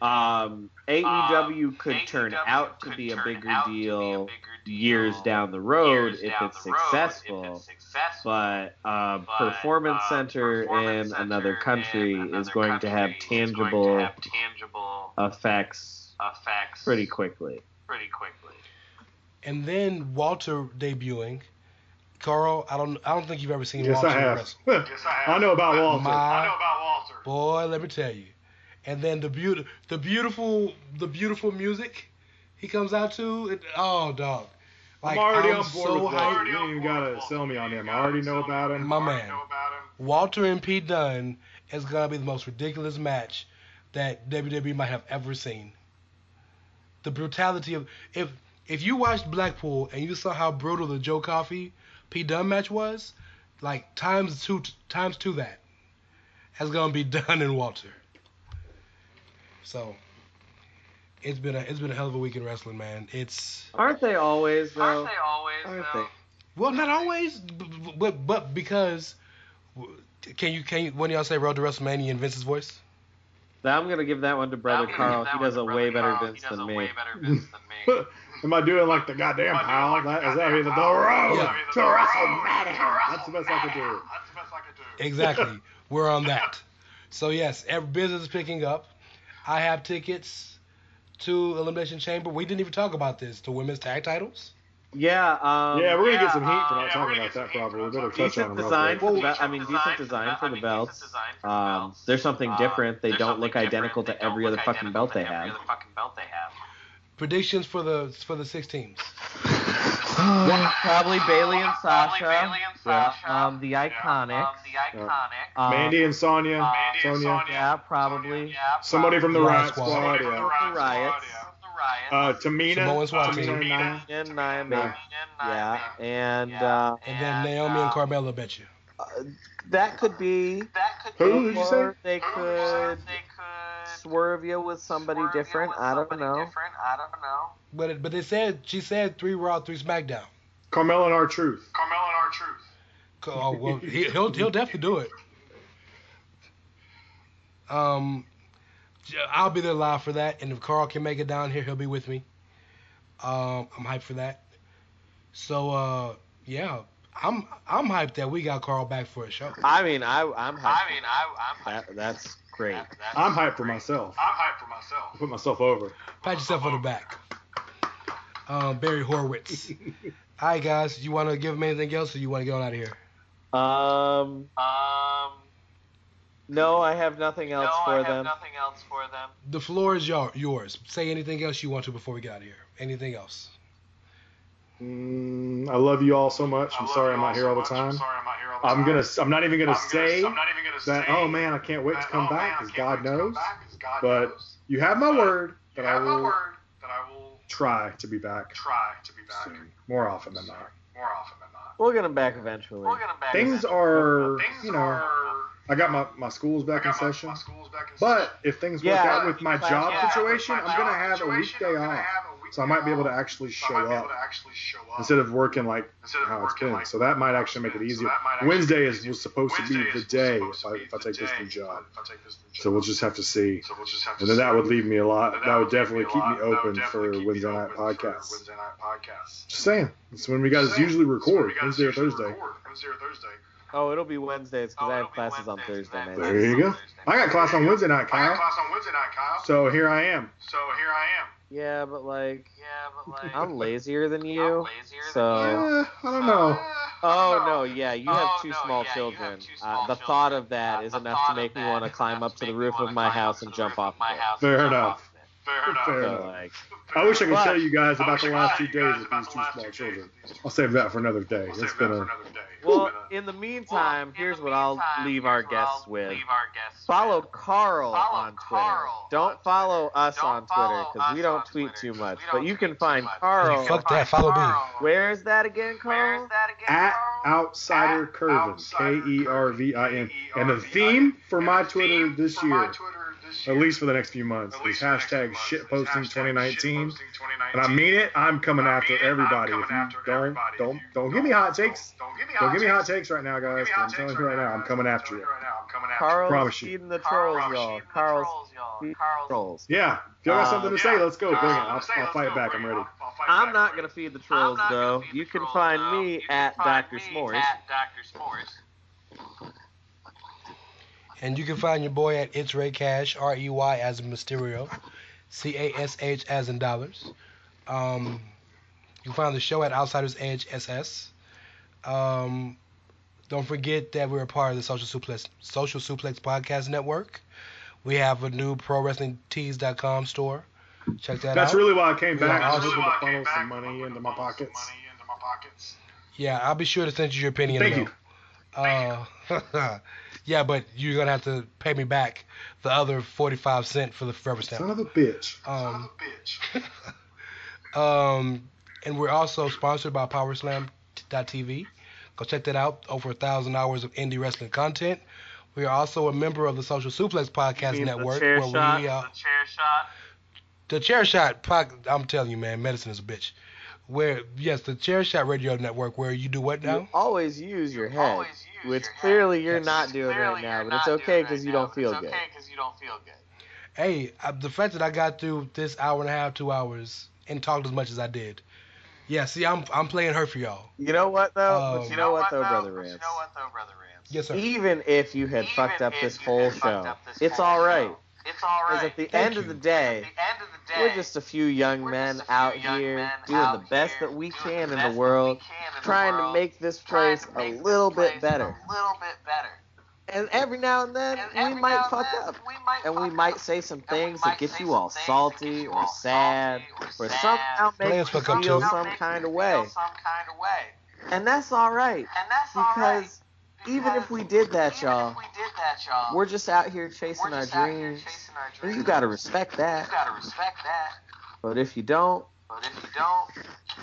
AEW could turn out to be a bigger deal years down the road if it's successful. But Performance Center in another country is going to have tangible effects pretty quickly. And then Walter debuting. Carl, I don't think you've ever seen Walter wrestle. Yes, I have. I know about Walter. Boy, let me tell you. And then the beautiful music he comes out to. Oh, dog. Like, I'm already on board with Walter. You ain't even gotta sell me on him. I already know about him. My man. Walter and Pete Dunne is gonna be the most ridiculous match that WWE might have ever seen. The brutality of if you watched Blackpool and you saw how brutal the Joe Coffey Pete Dunne match was, like times two that. That's gonna be Dunne and Walter. So it's been a hell of a week in wrestling, man. Aren't they always though? Well, not always, but because can you when y'all say Road to WrestleMania in Vince's voice? I'm gonna give that one to Brother Carl. He does a way better Vince than me. Am I doing like the goddamn pile? Is that the road to WrestleMania? That's the best I could do. Exactly. We're on that. So yes, every business is picking up. I have tickets to Elimination Chamber. We didn't even talk about this. To women's tag titles. Yeah. We're gonna get some heat for not talking about that. Probably we better touch on it real quick. Decent design for the belts. There's something different. They don't look identical to every other fucking belt they have. Predictions for the six teams. Probably Bailey and Sasha. The Iconics. Mandy and Sonya. Yeah, probably. Somebody from the Riot Squad. Tamina and Naomi. Yeah, and then Naomi and Carmella, bet you. That could be. Who did you say? They could swerve you with somebody different. I don't know. But it said three Raw, three SmackDown. Carmella and R-Truth. Oh well, he'll definitely do it. I'll be there live for that, and if Carl can make it down here, he'll be with me. I'm hyped for that. So I'm hyped that we got Carl back for a show. I'm hyped. That's great. I'm hyped for myself. Put myself over. Pat yourself on the back. Barry Horowitz. All right, guys. You want to give him anything else, or you want to get on out of here? No, I have nothing else for them. The floor is yours. Say anything else you want to before we get out of here. Anything else? I love you all so much. I'm sorry I'm not here all the time. I'm not even going to say that, oh, man, I can't wait to come back because God knows. But you have my word that I will try to be back soon. More often than not. We'll get them back eventually. Things are, you know... I got my schools back in session. But if things work out with my job situation, I'm going to have a weekday off. So I might be able to actually show up instead of working like how it's been. So that might actually make it easier. Wednesday was supposed to be the day if I take this new job. So we'll just have to see. And then that would leave me a lot. That would definitely keep me open for Wednesday night podcasts. Just saying. It's when we guys usually record, Wednesday or Thursday. Oh, it'll be Wednesdays because I have classes on Thursday night. There you go. I got class on Wednesday night, Kyle. So here I am. Yeah, but like, I'm lazier than you. I don't know. You have two small children. The thought of that is enough to make me want to climb up to the roof of my house and jump off. Fair enough. I wish I could tell you guys about the last 2 days with these two small children. I'll save that for another day. It's been a... Well, in the meantime, here's what I'll leave our guests with. Follow Carl on Twitter. Don't follow us on Twitter because we don't tweet too much. But you can find Carl. Fuck that. Follow me. Where is that again, Carl? At Outsider Kervin. Kervin. And the theme for my Twitter this year, at least for the next few months, is hashtag shitposting2019. And I mean it. I'm coming after everybody. If you don't give me hot takes. Don't give me hot takes right now, guys. I'm telling you right now, I'm coming after you. Carl's feeding the trolls, y'all. Yeah. If you got something to say, let's go. Bring it. I'll fight back. I'm ready. I'm not going to feed the trolls, though. You can find me at Dr. S'mores. And you can find your boy at It's Ray Cash, R-E-Y as in Mysterio, C-A-S-H as in dollars. You can find the show at Outsiders Edge SS. Don't forget that we're a part of the Social Suplex Podcast Network. We have a new ProWrestlingTees.com store. Check that out. That's really why I came back. I was able to funnel some money into my pockets. Yeah, I'll be sure to send you your penny in the mail. Thank you. Yeah, but you're going to have to pay me back the other 45 cents for the forever stamp. Son of a bitch. And we're also sponsored by Powerslam.tv. Go check that out. Over 1,000 hours of indie wrestling content. We are also a member of the Social Suplex Podcast Network. The Chair Shot. I'm telling you, man, medicine is a bitch. The Chair Shot Radio Network, where you do what now? You always use your head. Which clearly you're not doing right now, but it's okay because you don't feel good. Hey, the fact that I got through this hour and a half, 2 hours, and talked as much as I did. Yeah, see, I'm playing her for y'all. You know what, though? But you know what, though, Brother Rance? Yes, sir. Even if you had fucked up this whole show, it's all right. Because at the end of the day, We're just a few young men out here doing the best that we can in the world, trying to make this place a little bit better. And every now and then, we might fuck up. And we might say some things that get you all salty or sad or somehow make you feel some kind of way. And that's all right. Because even if we did that, y'all, we're just out here chasing our dreams. And you gotta respect that. But if you don't,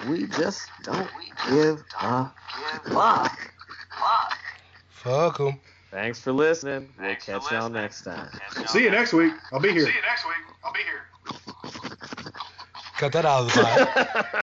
we just don't give a fuck. Fuck 'em. Thanks for listening. We'll catch y'all next time. See you next week. I'll be here. Cut that out of the bag.